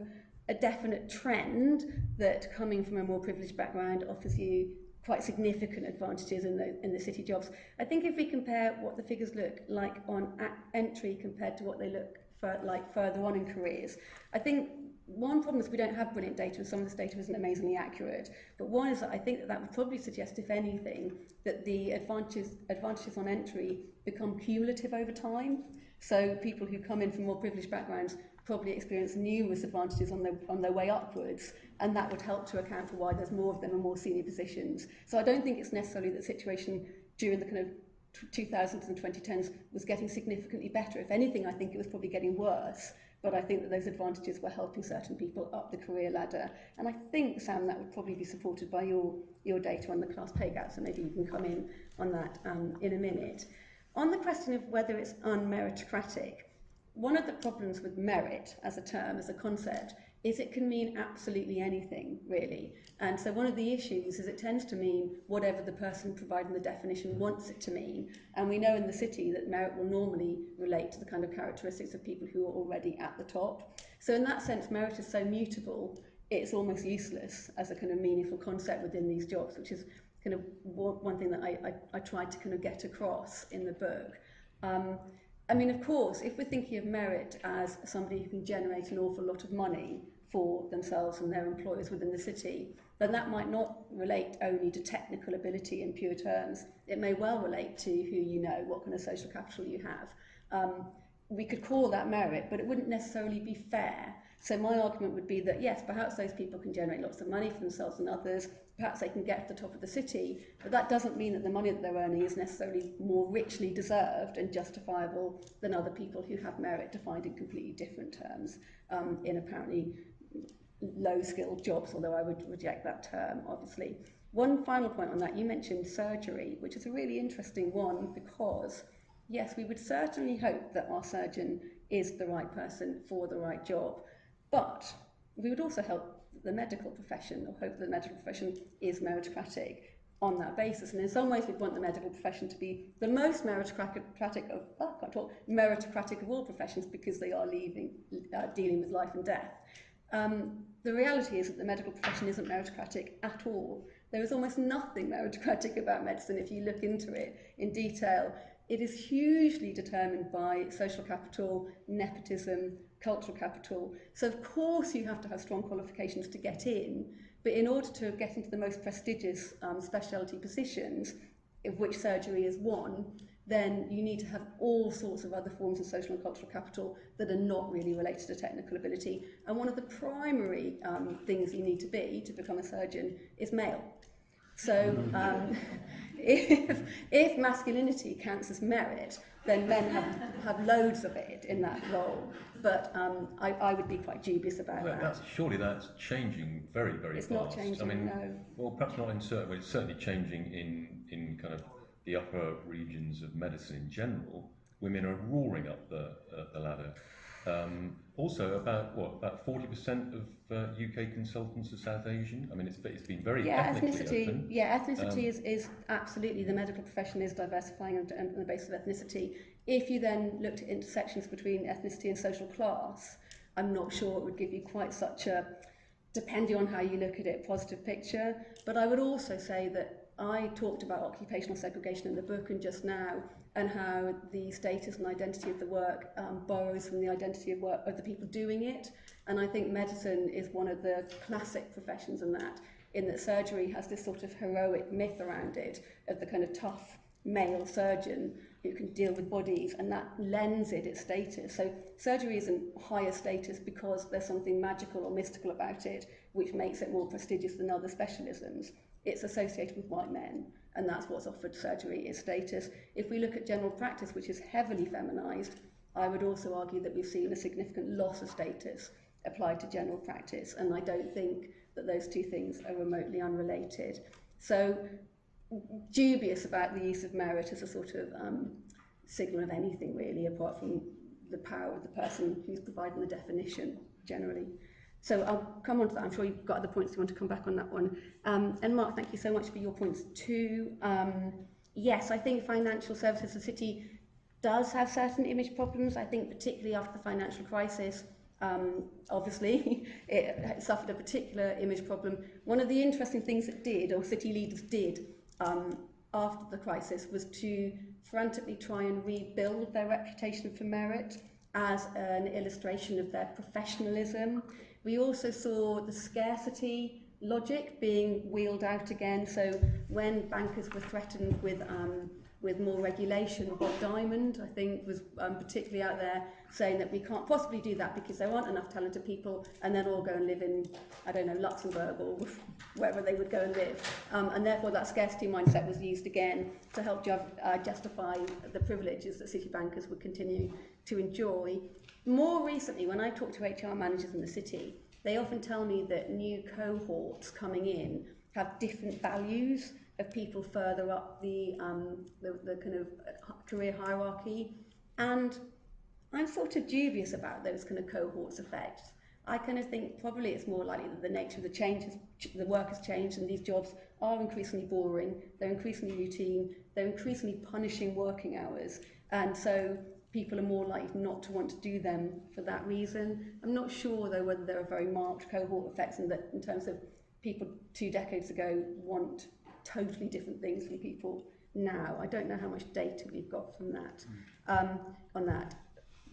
a definite trend that coming from a more privileged background offers you quite significant advantages in the city jobs. I think if we compare what the figures look like on entry compared to what they look like further on in careers, I think one problem is we don't have brilliant data, and some of this data isn't amazingly accurate. But one is that I think that would probably suggest, if anything, that the advantages on entry become cumulative over time. So people who come in from more privileged backgrounds probably experience numerous advantages on their way upwards, and that would help to account for why there's more of them in more senior positions. So I don't think it's necessarily that the situation during the kind of 2000s and 2010s was getting significantly better. If anything, I think it was probably getting worse, but I think that those advantages were helping certain people up the career ladder. And I think, Sam, that would probably be supported by your data on the class pay gap, so maybe you can come in on that in a minute. On the question of whether it's unmeritocratic, one of the problems with merit as a term, as a concept, is it can mean absolutely anything, really. And so one of the issues is it tends to mean whatever the person providing the definition wants it to mean. And we know in the city that merit will normally relate to the kind of characteristics of people who are already at the top. So in that sense, merit is so mutable, it's almost useless as a kind of meaningful concept within these jobs, which is kind of one thing that I tried to kind of get across in the book. I mean, of course, if we're thinking of merit as somebody who can generate an awful lot of money for themselves and their employers within the city, then that might not relate only to technical ability in pure terms. It may well relate to who you know, what kind of social capital you have. We could call that merit, but it wouldn't necessarily be fair. So my argument would be that, yes, perhaps those people can generate lots of money for themselves and others, perhaps they can get to the top of the city, but that doesn't mean that the money that they're earning is necessarily more richly deserved and justifiable than other people who have merit defined in completely different terms, in apparently low-skilled jobs, although I would reject that term, obviously. One final point on that, you mentioned surgery, which is a really interesting one because, yes, we would certainly hope that our surgeon is the right person for the right job, but we would also help the medical profession, or hope that the medical profession is meritocratic on that basis. And in some ways, we'd want the medical profession to be the most meritocratic of, well, I can't talk, meritocratic of all professions, because they are dealing with life and death. The reality is that the medical profession isn't meritocratic at all. There is almost nothing meritocratic about medicine if you look into it in detail. It is hugely determined by social capital, nepotism, cultural capital. So of course you have to have strong qualifications to get in, but in order to get into the most prestigious specialty positions, of which surgery is one, then you need to have all sorts of other forms of social and cultural capital that are not really related to technical ability. And one of the primary things you need to be to become a surgeon is male. So if masculinity counts as merit, then men have loads of it in that role. But I would be quite dubious about that. Surely that's changing very, very fast. It's not changing, I mean, no. Well, perhaps not in certain ways. It's certainly changing in kind of the upper regions of medicine in general. Women are roaring up the ladder. Also, about 40% of UK consultants are South Asian. I mean, it's been very ethnicity. Open. Yeah, ethnicity is absolutely, the medical profession is diversifying on the basis of ethnicity. If you then looked at intersections between ethnicity and social class, I'm not sure it would give you quite such a, depending on how you look at it, positive picture. But I would also say that I talked about occupational segregation in the book and just now, and how the status and identity of the work borrows from the identity of work of the people doing it. And I think medicine is one of the classic professions in that surgery has this sort of heroic myth around it of the kind of tough male surgeon who can deal with bodies, and that lends it its status. So surgery isn't higher status because there's something magical or mystical about it, which makes it more prestigious than other specialisms. It's associated with white men, and that's what's offered surgery is status. If we look at general practice, which is heavily feminised, I would also argue that we've seen a significant loss of status applied to general practice, and I don't think that those two things are remotely unrelated. So dubious about the use of merit as a sort of signal of anything really, apart from the power of the person who's providing the definition generally. So I'll come on to that. I'm sure you've got other points you want to come back on that one. And Mark, thank you so much for your points too. Yes, I think financial services, the city does have certain image problems. I think particularly after the financial crisis, obviously, it suffered a particular image problem. One of the interesting things it did, or city leaders did after the crisis, was to frantically try and rebuild their reputation for merit as an illustration of their professionalism. We also saw the scarcity logic being wheeled out again. So when bankers were threatened with more regulation, Bob Diamond, I think, was particularly out there saying that we can't possibly do that because there aren't enough talented people, and then all go and live in, I don't know, Luxembourg or wherever they would go and live. And therefore that scarcity mindset was used again to help justify the privileges that city bankers would continue to enjoy. More recently, when I talk to HR managers in the city, they often tell me that new cohorts coming in have different values of people further up the kind of career hierarchy. And I'm sort of dubious about those kind of cohorts effects. I kind of think probably it's more likely that the nature of the change, the work has changed, and these jobs are increasingly boring, they're increasingly routine, they're increasingly punishing working hours. And so people are more likely not to want to do them for that reason. I'm not sure though whether there are very marked cohort effects in terms of people 2 decades ago want totally different things from people now. I don't know how much data we've got from that, on that.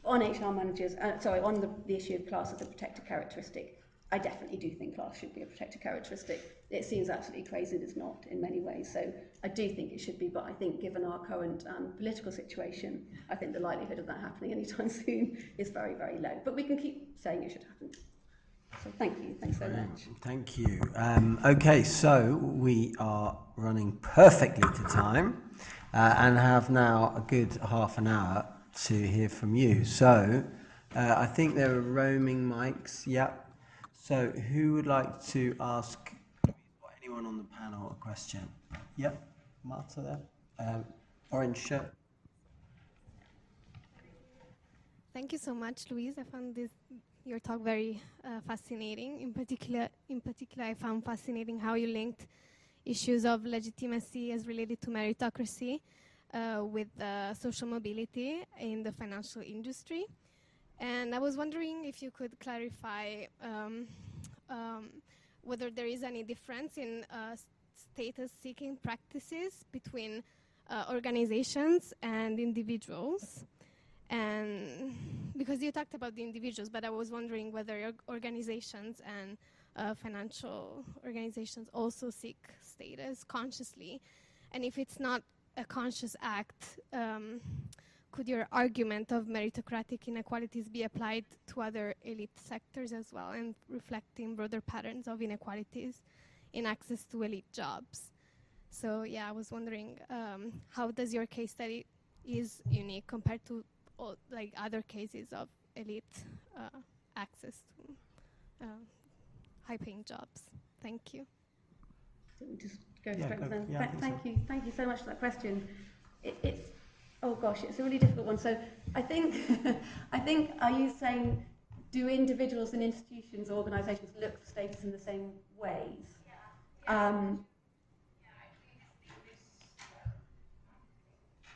On HR managers, sorry, on the issue of class as a protected characteristic, I definitely do think class should be a protected characteristic. It seems absolutely crazy that it's not in many ways, so I do think it should be, but I think given our current political situation, I think the likelihood of that happening anytime soon is very, very low. But we can keep saying it should happen. So thank you. Thanks so much. Thank you. Okay, so we are running perfectly to time and have now a good half an hour to hear from you. So I think there are roaming mics. Yep. So who would like to ask anyone on the panel a question? Yep. Martha there. Orange shirt. Thank you so much, Louise. I found this your talk very fascinating. In particular, I found fascinating how you linked issues of legitimacy as related to meritocracy with social mobility in the financial industry. And I was wondering if you could clarify whether there is any difference in status-seeking practices between organizations and individuals. And because you talked about the individuals, but I was wondering whether organizations and financial organizations also seek status consciously. And if it's not a conscious act, could your argument of meritocratic inequalities be applied to other elite sectors as well and reflecting broader patterns of inequalities in access to elite jobs? So yeah, I was wondering how does your case study is unique compared to like other cases of elite access to high-paying jobs. Thank you. Just go straight to them. Yeah, thank you. Thank you so much for that question. It's oh gosh, it's a really difficult one. So I think are you saying do individuals and institutions or organisations look for status in the same ways? Yeah.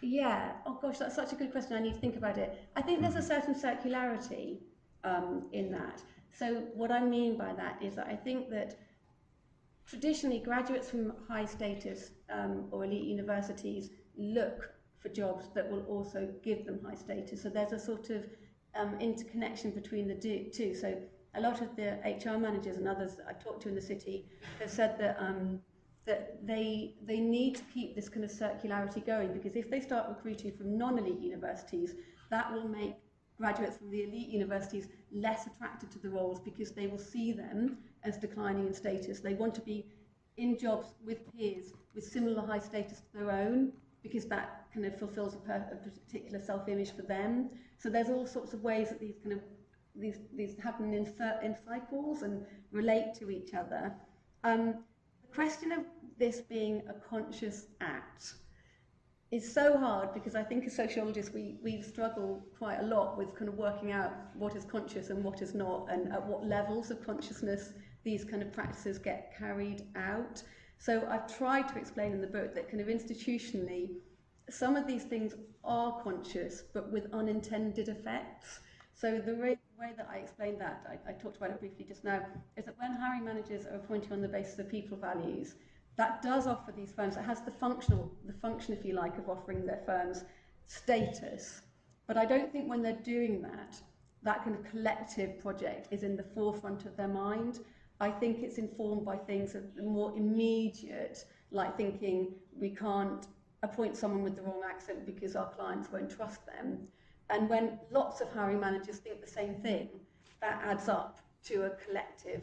Yeah, oh gosh, that's such a good question. I need to think about it. I think there's a certain circularity in that. So what I mean by that is that I think that traditionally graduates from high status or elite universities look for jobs that will also give them high status. So there's a sort of interconnection between the two. So a lot of the HR managers and others that I talked to in the city have said that they need to keep this kind of circularity going, because if they start recruiting from non-elite universities, that will make graduates from the elite universities less attracted to the roles, because they will see them as declining in status. They want to be in jobs with peers with similar high status to their own, because that kind of fulfills a particular self-image for them. So there's all sorts of ways that these kind of these happen in cycles and relate to each other. The question of this being a conscious act is so hard, because I think as sociologists we struggle quite a lot with kind of working out what is conscious and what is not, and at what levels of consciousness these kind of practices get carried out. So I've tried to explain in the book that kind of institutionally some of these things are conscious but with unintended effects. So the way that I explained that, I talked about it briefly just now, is that when hiring managers are appointing on the basis of people values, that does offer these firms, it has the function, if you like, of offering their firms status. But I don't think when they're doing that, that kind of collective project is in the forefront of their mind. I think it's informed by things that are more immediate, like thinking we can't appoint someone with the wrong accent because our clients won't trust them. And when lots of hiring managers think the same thing, that adds up to a collective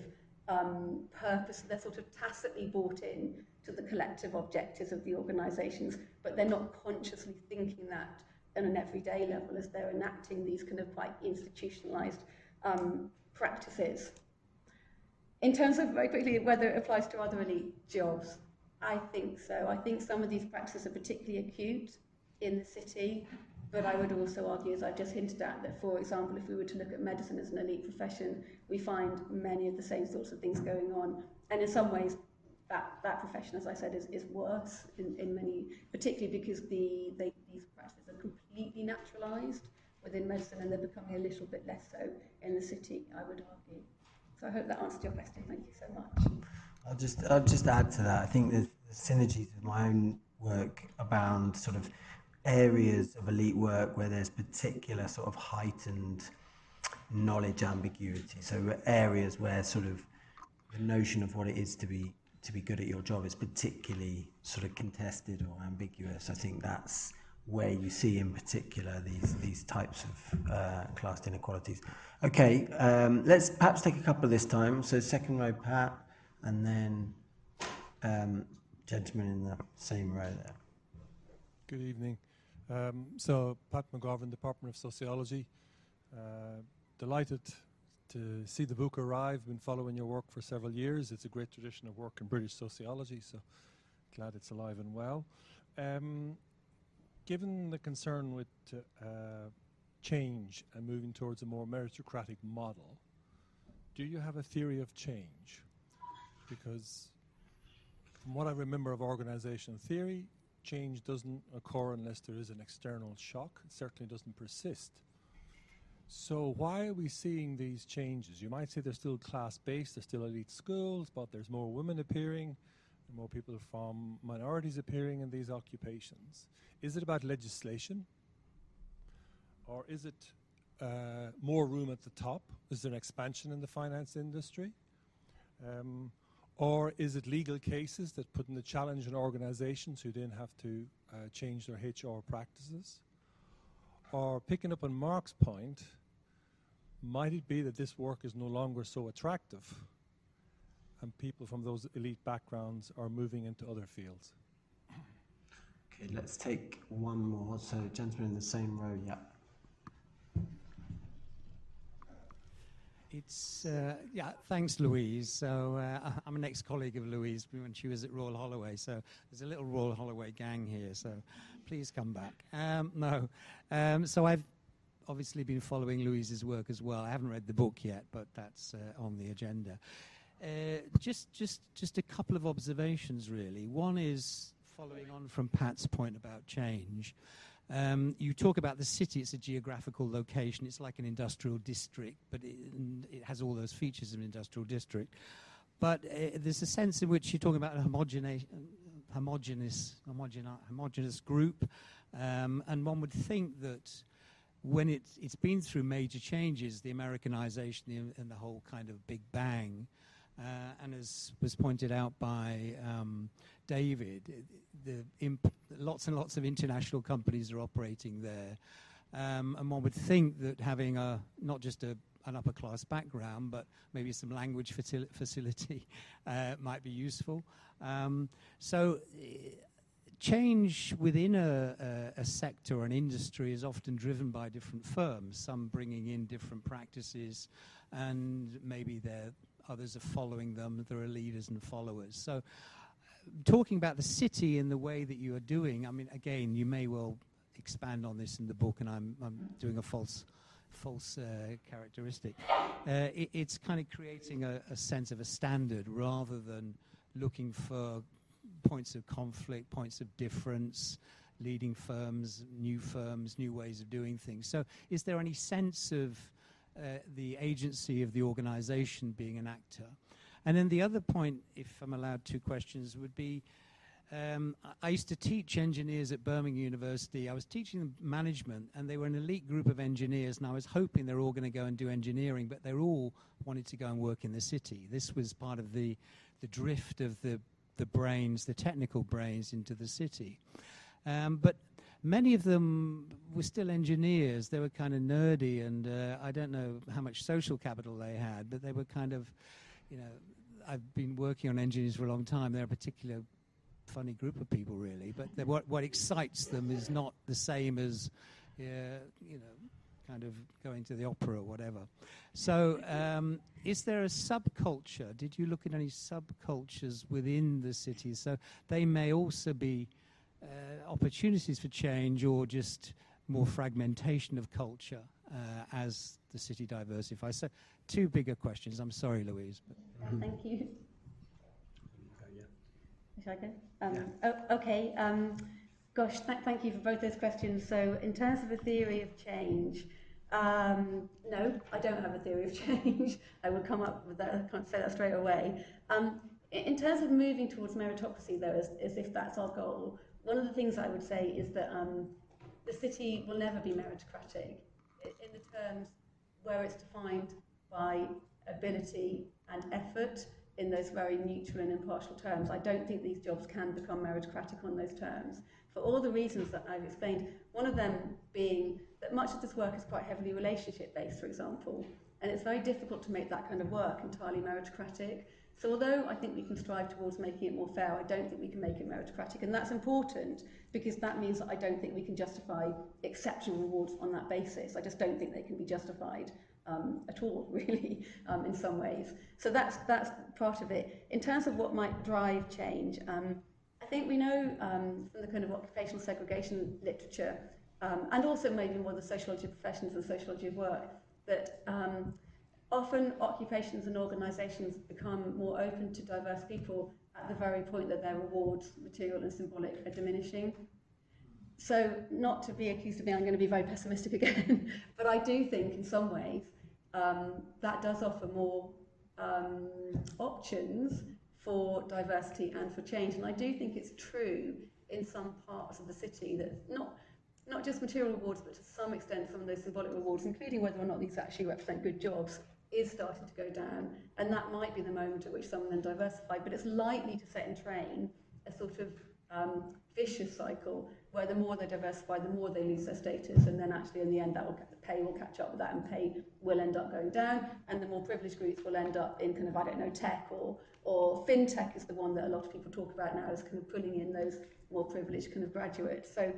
purpose. They're sort of tacitly bought in to the collective objectives of the organisations, but they're not consciously thinking that on an everyday level as they're enacting these kind of quite institutionalised practices. In terms of, very quickly, whether it applies to other elite jobs, I think so. I think some of these practices are particularly acute in the city. But I would also argue, as I've just hinted at, that, for example, if we were to look at medicine as an elite profession, we find many of the same sorts of things going on. And in some ways, that profession, as I said, is worse in many, particularly because these practices are completely naturalised within medicine, and they're becoming a little bit less so in the city, I would argue. So I hope that answered your question. Thank you so much. I'll just add to that. I think there's synergies with my own work abound, sort of areas of elite work where there's particular sort of heightened knowledge ambiguity. So areas where sort of the notion of what it is to be good at your job is particularly sort of contested or ambiguous. I think that's where you see in particular these types of class inequalities. Okay, let's perhaps take a couple this time. So second row, Pat, and then gentleman in the same row there. Good evening. So Pat McGovern, Department of Sociology. Delighted to see the book arrive. Been following your work for several years. It's a great tradition of work in British sociology, so glad it's alive and well. Given the concern with change and moving towards a more meritocratic model, do you have a theory of change? Because from what I remember of organizational theory, change doesn't occur unless there is an external shock. It certainly doesn't persist. So why are we seeing these changes? You might say they're still class-based, they're still elite schools, but there's more women appearing, more people from minorities appearing in these occupations. Is it about legislation? Or is it more room at the top? Is there an expansion in the finance industry? Or is it legal cases that put in the challenge on organizations who then have to change their HR practices? Or picking up on Mark's point, might it be that this work is no longer so attractive and people from those elite backgrounds are moving into other fields? Okay, let's take one more. So, gentleman in the same row, yeah. It's, yeah, thanks, Louise. So, I'm an ex-colleague of Louise when she was at Royal Holloway. So, there's a little Royal Holloway gang here. So, please come back. So, I've obviously been following Louise's work as well. I haven't read the book yet, but that's on the agenda. Just a couple of observations, really. One is following on from Pat's point about change. You talk about the city. It's a geographical location. It's like an industrial district, but it has all those features of an industrial district. But there's a sense in which you're talking about a homogeneous group, and one would think that when it's been through major changes, the Americanization and the whole kind of Big Bang. And as was pointed out by David, lots and lots of international companies are operating there. And one would think that having not just an upper class background, but maybe some language facility might be useful. Change within a sector or an industry is often driven by different firms, some bringing in different practices, and maybe others are following them. There are leaders and followers. So talking about the city in the way that you are doing, I mean, again, you may well expand on this in the book, and I'm doing a false characteristic. It's kind of creating a sense of a standard rather than looking for points of conflict, points of difference, leading firms, new ways of doing things. So is there any sense of the agency of the organization being an actor? And then the other point, if I'm allowed two questions, would be I used to teach engineers at Birmingham University. I was teaching them management, and they were an elite group of engineers, and I was hoping they're all going to go and do engineering, but they all wanted to go and work in the city. This was part of the drift of the brains, the technical brains, into the city. But many of them were still engineers. They were kind of nerdy, and I don't know how much social capital they had, but they were kind of, you know, I've been working on engineers for a long time. They're a particular funny group of people, really. But what excites them is not the same as, you know, kind of going to the opera or whatever. So is there a subculture? Did you look at any subcultures within the city? So they may also be opportunities for change, or just more fragmentation of culture as the city diversifies. So, two bigger questions. I'm sorry, Louise. But thank you. Shall I go? Yeah. Oh, okay. Gosh, thank you for both those questions. So, in terms of a theory of change, no, I don't have a theory of change. I would come up with that. I can't say that straight away. In terms of moving towards meritocracy, though, as if that's our goal, one of the things I would say is that the city will never be meritocratic in the terms where it's defined by ability and effort in those very neutral and impartial terms. I don't think these jobs can become meritocratic on those terms, for all the reasons that I've explained, one of them being that much of this work is quite heavily relationship-based, for example, and it's very difficult to make that kind of work entirely meritocratic. So although I think we can strive towards making it more fair, I don't think we can make it meritocratic, and that's important because that means that I don't think we can justify exceptional rewards on that basis. I just don't think they can be justified at all, really, in some ways. So that's part of it. In terms of what might drive change, I think we know from the kind of occupational segregation literature, and also maybe more the sociology of professions and sociology of work, that often occupations and organisations become more open to diverse people at the very point that their rewards, material and symbolic, are diminishing. So, not to be accused of being, I'm going to be very pessimistic again, but I do think in some ways that does offer more options for diversity and for change. And I do think it's true in some parts of the city that not just material rewards, but to some extent some of those symbolic rewards, including whether or not these actually represent good jobs, is starting to go down, and that might be the moment at which some of them diversify, but it's likely to set in train a sort of vicious cycle where the more they diversify, the more they lose their status, and then actually in the end that will, pay will catch up with that, and pay will end up going down, and the more privileged groups will end up in kind of, I don't know, tech, or fintech is the one that a lot of people talk about now, is kind of pulling in those more privileged kind of graduates. So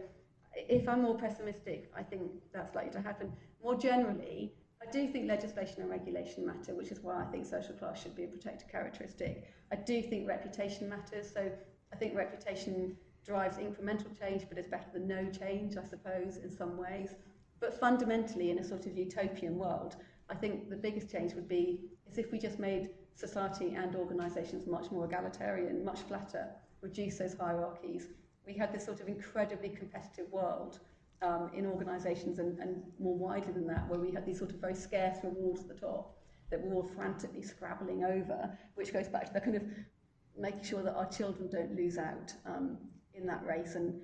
if I'm more pessimistic, I think that's likely to happen. More generally, I do think legislation and regulation matter, which is why I think social class should be a protected characteristic. I do think reputation matters, so I think reputation drives incremental change, but it's better than no change, I suppose, in some ways. But fundamentally, in a sort of utopian world, I think the biggest change would be is if we just made society and organisations much more egalitarian, much flatter, reduce those hierarchies. We had this sort of incredibly competitive world in organisations and more widely than that, where we had these sort of very scarce rewards at the top that we were all frantically scrabbling over, which goes back to the kind of making sure that our children don't lose out in that race. And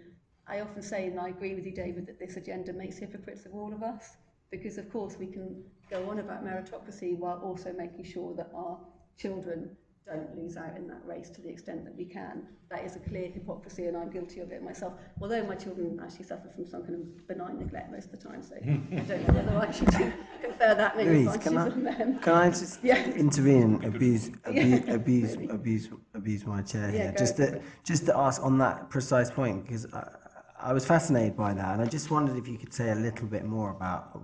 I often say, and I agree with you, David, that this agenda makes hypocrites of all of us, because of course we can go on about meritocracy while also making sure that our children don't lose out in that race to the extent that we can. That is a clear hypocrisy, and I'm guilty of it myself, although my children actually suffer from some kind of benign neglect most of the time, so I don't know whether I should confer that many advantages on them. Can I just intervene, abuse my chair here, just to ask on that precise point, because I was fascinated by that, and I just wondered if you could say a little bit more about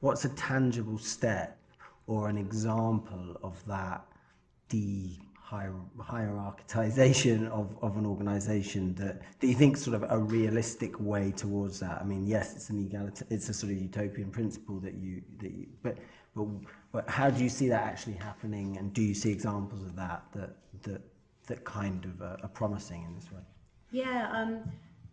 what's a tangible step or an example of that hierarchization of an organisation that you think sort of a realistic way towards that. I mean, yes, it's a sort of utopian principle but how do you see that actually happening, and do you see examples of that kind of are promising in this way? Yeah.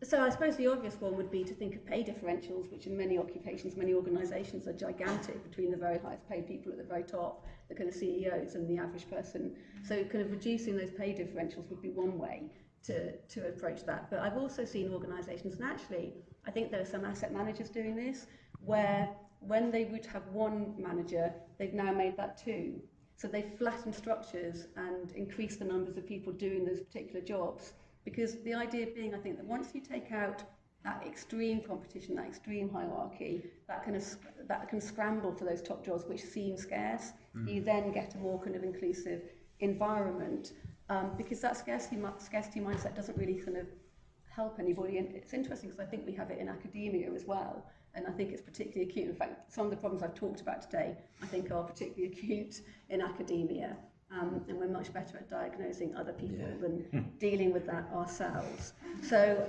So I suppose the obvious one would be to think of pay differentials, which in many occupations, many organisations, are gigantic between the very highest paid people at the very top, the kind of CEOs, and the average person. So kind of reducing those pay differentials would be one way to approach that. But I've also seen organisations, and actually I think there are some asset managers doing this, where when they would have one manager, they've now made that two. So they've flattened structures and increased the numbers of people doing those particular jobs. Because the idea being, I think, that once you take out that extreme competition, that extreme hierarchy, that can scramble for those top jobs, which seem scarce, you then get a more kind of inclusive environment. Because that scarcity mindset doesn't really kind of help anybody. And it's interesting because I think we have it in academia as well. And I think it's particularly acute. In fact, some of the problems I've talked about today, I think, are particularly acute in academia. And we're much better at diagnosing other people than dealing with that ourselves. So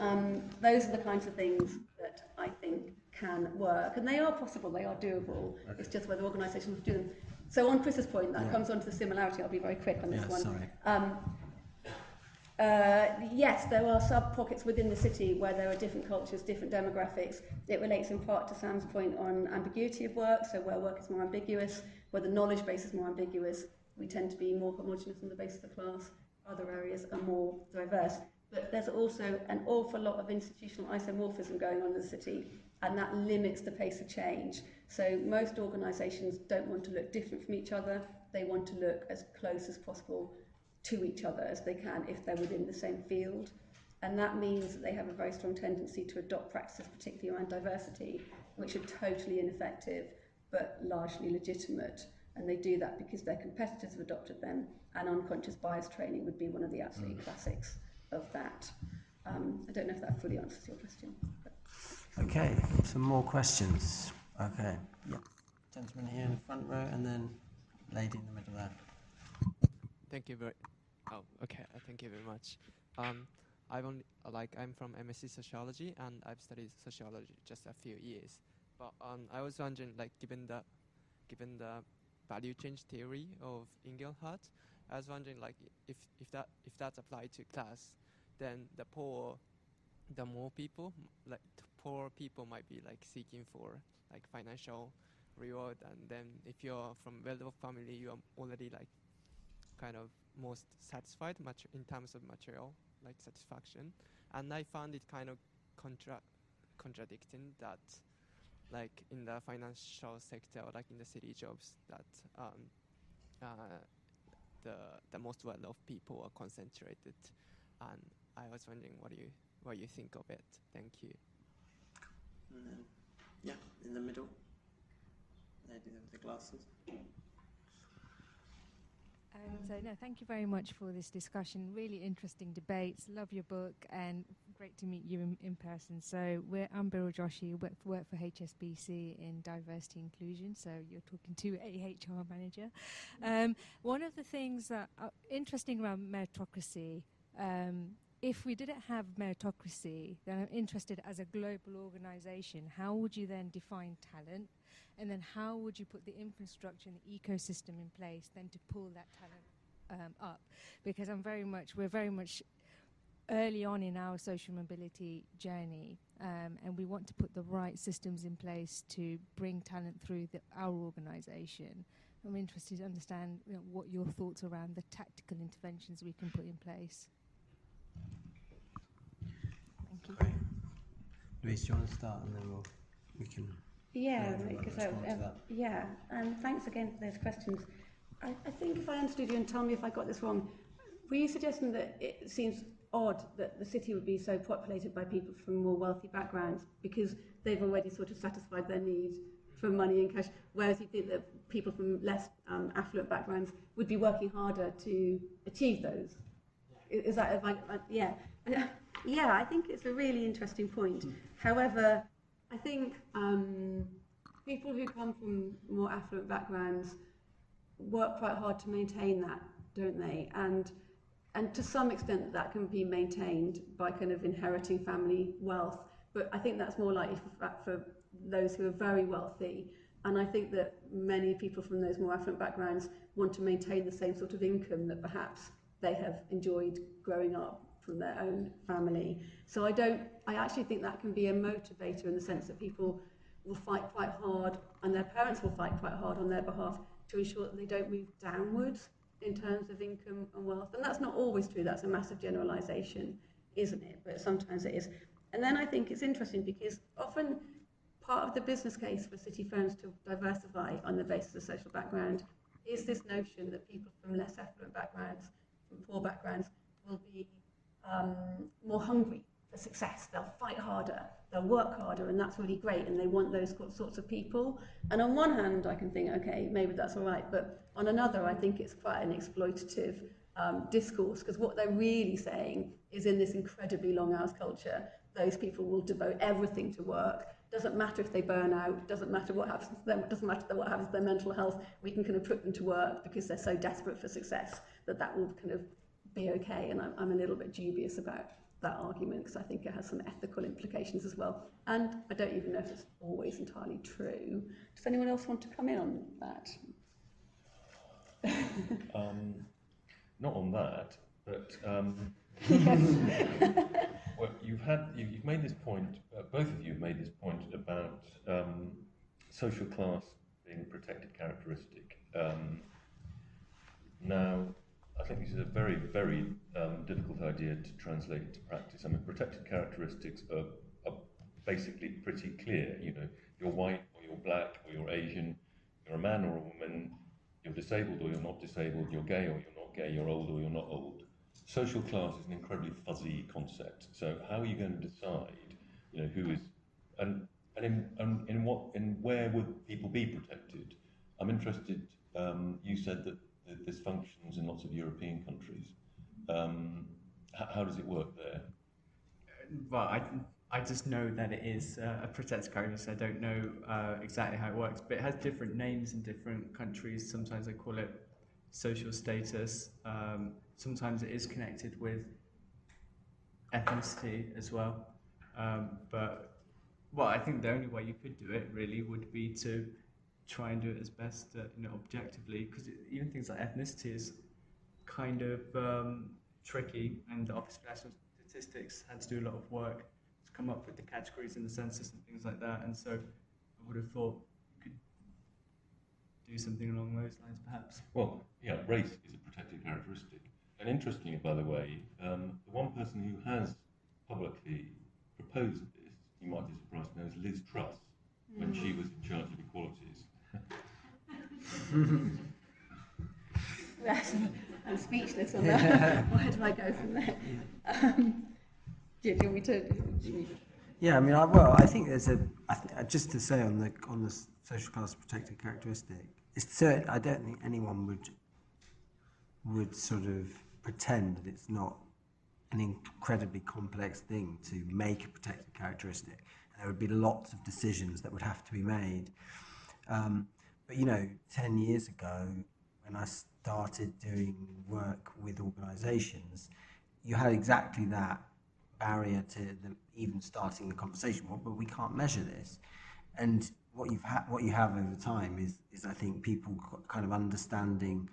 those are the kinds of things that I think can work. And they are possible, they are doable. Okay. It's just whether organisations do them. So on Chris's point, that comes on to the similarity. I'll be very quick on this one. Sorry. Yes, there are sub-pockets within the city where there are different cultures, different demographics. It relates in part to Sam's point on ambiguity of work, so where work is more ambiguous, where the knowledge base is more ambiguous, we tend to be more homogenous on the basis of class. other areas are more diverse. But there's also an awful lot of institutional isomorphism going on in the city, and that limits the pace of change. So most organisations don't want to look different from each other. They want to look as close as possible to each other as they can if they're within the same field. And that means that they have a very strong tendency to adopt practices, particularly around diversity, which are totally ineffective but largely legitimate. And they do that because their competitors have adopted them, and unconscious bias training would be one of the absolute classics of that. I don't know if that fully answers your question. But. Okay, some more questions. Okay, yep. Gentleman here in the front row, and then lady in the middle there. Thank you very. Oh, okay. Thank you very much. I'm from MSc Sociology, and I've studied sociology just a few years. But I was wondering, like, given the value change theory of Engelhardt, I was wondering, like, if that's applied to class, then the more people might be like seeking for like financial reward, and then if you're from well-off family, you are already like kind of most satisfied much in terms of material like satisfaction. And I found it kind of contradicting that, like in the financial sector, or like in the city jobs, that the most well-off people are concentrated. And I was wondering what you think of it. Thank you. And then, yeah, in the middle. Lady with the glasses. So, thank you very much for this discussion. Really interesting debates. Love your book, and great to meet you in person. So I'm Biraj Joshi, work for HSBC in diversity inclusion. So you're talking to a HR manager. One of the things that are interesting around meritocracy, if we didn't have meritocracy, then I'm interested as a global organization, how would you then define talent? And then how would you put the infrastructure and the ecosystem in place then to pull that talent up? Because we're very much early on in our social mobility journey, and we want to put the right systems in place to bring talent through our organisation. I'm interested to understand, you know, what your thoughts around the tactical interventions we can put in place. Thank you. Great. Louise, do you want to start, and then we can. Yeah, and thanks again for those questions. I think if I understood you, and tell me if I got this wrong, were you suggesting that it seems odd that the city would be so populated by people from more wealthy backgrounds because they've already sort of satisfied their need for money and cash, whereas you think that people from less affluent backgrounds would be working harder to achieve those? Is that, yeah. Yeah, I think it's a really interesting point. However, I think people who come from more affluent backgrounds work quite hard to maintain that, don't they? And to some extent that can be maintained by kind of inheriting family wealth, but I think that's more likely for those who are very wealthy. And I think that many people from those more affluent backgrounds want to maintain the same sort of income that perhaps they have enjoyed growing up from their own family. So I actually think that can be a motivator, in the sense that people will fight quite hard, and their parents will fight quite hard on their behalf to ensure that they don't move downwards in terms of income and wealth. And that's not always true, that's a massive generalisation, isn't it? But sometimes it is. And then I think it's interesting because often part of the business case for city firms to diversify on the basis of social background is this notion that people from less affluent backgrounds, from poor backgrounds, will be more hungry for success. They'll fight harder, they'll work harder, and that's really great, and they want those sorts of people. And on one hand I can think, okay, maybe that's all right, but on another I think it's quite an exploitative discourse, because what they're really saying is, in this incredibly long hours culture, those people will devote everything to work. Doesn't matter if they burn out, doesn't matter what happens to them, doesn't matter what happens to their mental health, we can kind of put them to work because they're so desperate for success that will kind of be okay. And I'm a little bit dubious about that argument, because I think it has some ethical implications as well, and I don't even know if it's always entirely true. Does anyone else want to come in on that? Not on that, but well, you've made this point. Both of you have made this point about social class being a protected characteristic. Now, I think this is a very, very difficult idea to translate into practice. I mean, protected characteristics are basically pretty clear. You know, you're white or you're black or you're Asian, you're a man or a woman, you're disabled or you're not disabled, you're gay or you're not gay, you're old or you're not old. Social class is an incredibly fuzzy concept. So how are you going to decide, you know, who is, and where would people be protected? I'm interested, you said that this functions in lots of European countries. How does it work there? Well, I just know that it is a protected characteristic. I don't know exactly how it works, but it has different names in different countries. Sometimes they call it social status. Sometimes it is connected with ethnicity as well. But, well, I think the only way you could do it really would be to try and do it as best, you know, objectively, because even things like ethnicity is kind of tricky, and the Office of National Statistics had to do a lot of work to come up with the categories in the census and things like that, and so I would have thought you could do something along those lines, perhaps. Well, yeah, race is a protected characteristic, and interestingly, by the way, the one person who has publicly proposed this, you might be surprised to know, is Liz Truss, when she was in charge of equalities. I'm speechless on that. Where do I go from there? Do you want me to? Yeah, I mean, I think there's a. Just to say on the social class protected characteristic, it's certain. I don't think anyone would sort of pretend that it's not an incredibly complex thing to make a protected characteristic. There would be lots of decisions that would have to be made. But, you know, 10 years ago, when I started doing work with organisations, you had exactly that barrier to them even starting the conversation. Well, but we can't measure this. And what you have over time is, I think, people kind of understanding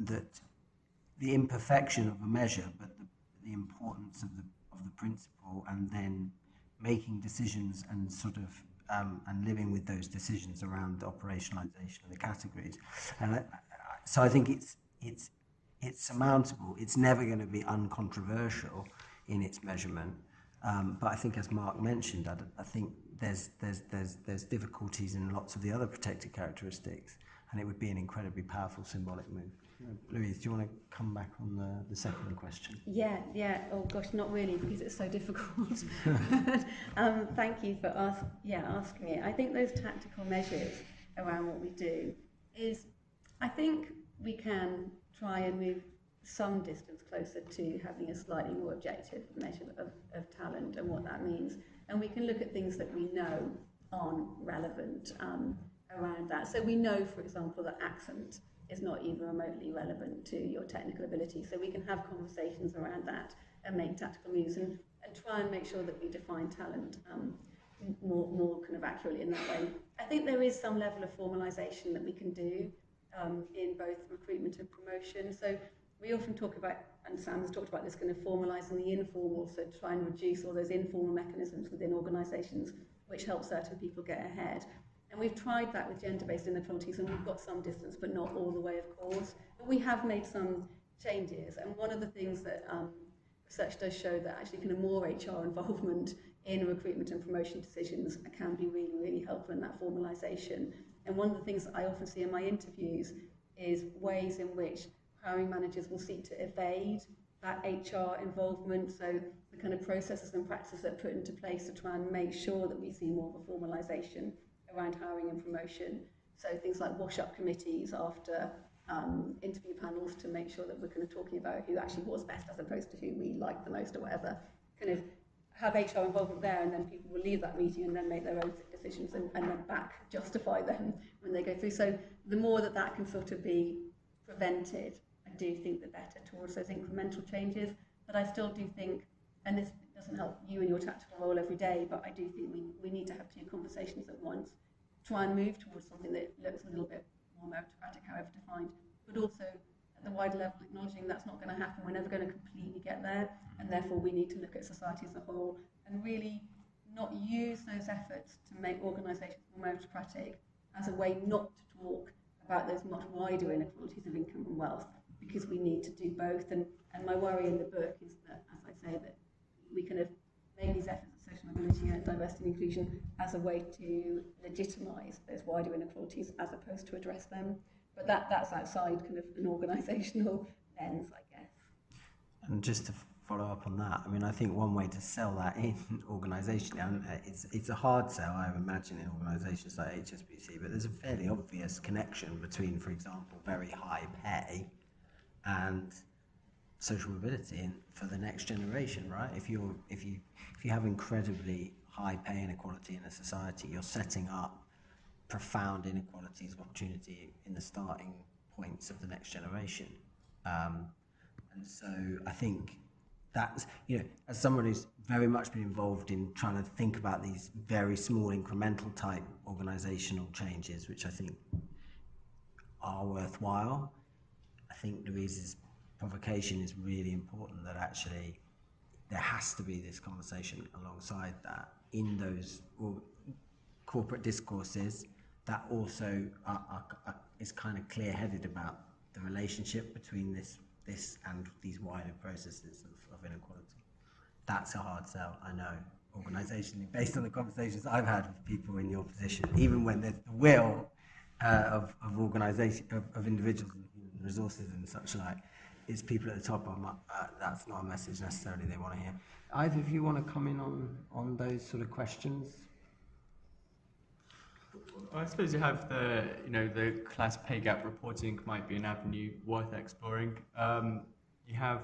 that the imperfection of a measure, but the importance of the principle, and then making decisions and sort of and living with those decisions around the operationalization of the categories, and so I think it's surmountable. It's never going to be uncontroversial in its measurement, but I think, as Mark mentioned, I think there's difficulties in lots of the other protected characteristics, and it would be an incredibly powerful symbolic move. Louise, do you want to come back on the second question? Yeah. Oh gosh, not really, because it's so difficult. Thank you for asking it. I think those tactical measures around what we do is, I think we can try and move some distance closer to having a slightly more objective measure of talent and what that means, and we can look at things that we know aren't relevant around that. So we know, for example, that accent is not even remotely relevant to your technical ability. So we can have conversations around that and make tactical moves and try and make sure that we define talent more kind of accurately in that way. I think there is some level of formalization that we can do in both recruitment and promotion. So we often talk about, and Sam has talked about this, kind of formalizing the informal, so try and reduce all those informal mechanisms within organizations which help certain people get ahead. And we've tried that with gender-based inequalities, and we've got some distance, but not all the way, of course. But we have made some changes, and one of the things that research does show that actually kind of more HR involvement in recruitment and promotion decisions can be really, really helpful in that formalisation. And one of the things that I often see in my interviews is ways in which hiring managers will seek to evade that HR involvement, so the kind of processes and practices that are put into place to try and make sure that we see more of a formalisation around hiring and promotion. So things like wash-up committees after interview panels to make sure that we're kind of talking about who actually was best as opposed to who we liked the most or whatever. Kind of have HR involvement there, and then people will leave that meeting and then make their own decisions and then justify them when they go through. So the more that can sort of be prevented, I do think the better towards those incremental changes. But I still do think, and this doesn't help you in your tactical role every day, but I do think we need to have two conversations at once. Try and move towards something that looks a little bit more meritocratic, however defined, but also at the wider level, acknowledging that's not going to happen. We're never going to completely get there, and therefore we need to look at society as a whole and really not use those efforts to make organisations more meritocratic as a way not to talk about those much wider inequalities of income and wealth, because we need to do both. And my worry in the book is that, as I say, that we kind of make these efforts at social mobility and diversity and inclusion as a way to legitimise those wider inequalities as opposed to address them. But that's outside kind of an organisational lens, I guess. And just to follow up on that, I mean, I think one way to sell that in organisation, it's a hard sell, I imagine, in organisations like HSBC, but there's a fairly obvious connection between, for example, very high pay and social mobility for the next generation, right? If you have incredibly high pay inequality in a society, you're setting up profound inequalities of opportunity in the starting points of the next generation. And so I think that's, you know, as someone who's very much been involved in trying to think about these very small incremental type organisational changes, which I think are worthwhile, I think Louise's provocation is really important, that actually there has to be this conversation alongside that in those corporate discourses that also is kind of clear-headed about the relationship between this and these wider processes of inequality. That's a hard sell, I know, organisationally, based on the conversations I've had with people in your position, even when there's the will of organisation, of individuals and human resources and such like, it's people at the top. That's not a message necessarily they want to hear. Either of you want to come in on those sort of questions? Well, I suppose you have the class pay gap reporting might be an avenue worth exploring. You have,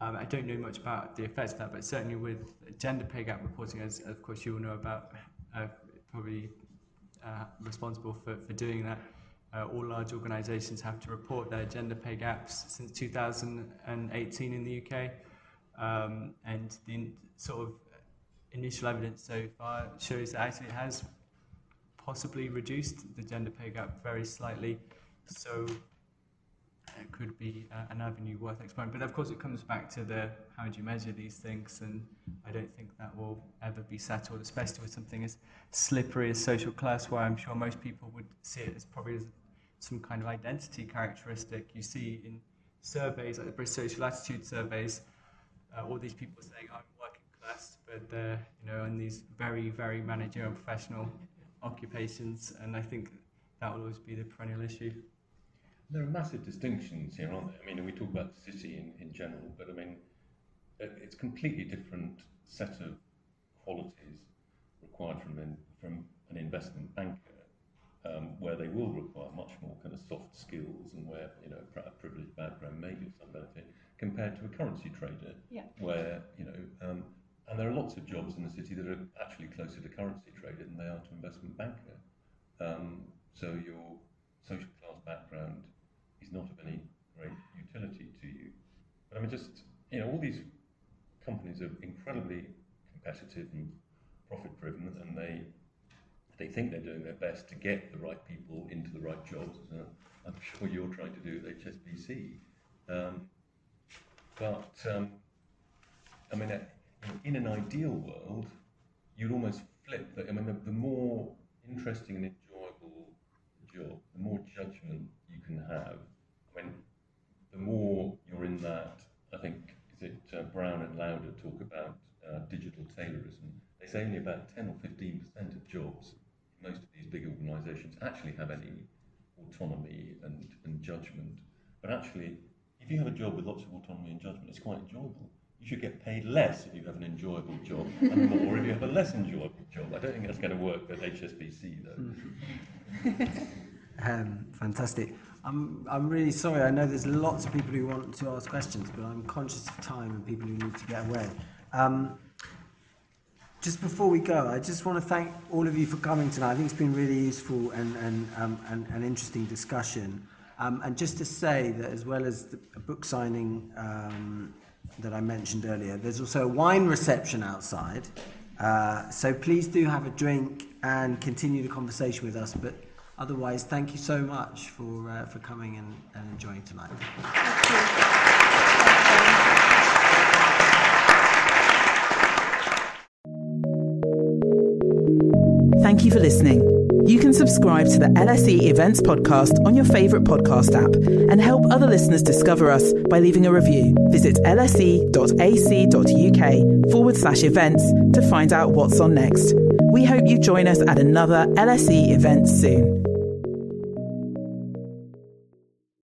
I don't know much about the effects of that, but certainly with gender pay gap reporting, as of course you all know about, probably responsible for doing that. All large organisations have to report their gender pay gaps since 2018 in the UK. And the sort of initial evidence so far shows that actually it has possibly reduced the gender pay gap very slightly, so it could be an avenue worth exploring. But of course it comes back to the how do you measure these things, and I don't think that will ever be settled, especially with something as slippery as social class, where I'm sure most people would see it as probably as some kind of identity characteristic. You see in surveys, like the British Social Attitude surveys, all these people saying I'm working class, but they're in these very, very managerial professional occupations, and I think that will always be the perennial issue. There are massive distinctions here, aren't there? I mean, we talk about the city in general, but I mean, it's a completely different set of qualities required from an investment banker, where they will require much more kind of soft skills, and where a privileged background may be of some benefit compared to a currency trader, yeah. Where and there are lots of jobs in the city that are actually closer to currency trader than they are to investment banker. So your social class background is not of any great utility to you. But I mean, just, all these companies are incredibly competitive and profit-driven, and they think they're doing their best to get the right people into the right jobs, as I'm sure you're trying to do at HSBC. I mean, in an ideal world, you'd almost flip that. I mean, the more interesting and enjoyable the job, the more judgment you can have. I mean, the more you're in that, I think, Brown and Lauder talk about digital taylorism. They say only about 10 or 15% of jobs in most of these big organisations actually have any autonomy and judgment. But actually, if you have a job with lots of autonomy and judgment, it's quite enjoyable. You should get paid less if you have an enjoyable job, and more if you have a less enjoyable job. I don't think that's going to work at HSBC, though. Fantastic. I'm really sorry. I know there's lots of people who want to ask questions, but I'm conscious of time and people who need to get away. Just before we go, I just want to thank all of you for coming tonight. I think it's been really useful and an interesting discussion. And just to say that, as well as the book signing that I mentioned earlier, there's also a wine reception outside, so please do have a drink and continue the conversation with us. But otherwise, thank you so much for coming and enjoying tonight. Thank you for listening. you can subscribe to the LSE Events podcast on your favourite podcast app and help other listeners discover us by leaving a review. Visit lse.ac.uk/events to find out what's on next. We hope you join us at another LSE event soon.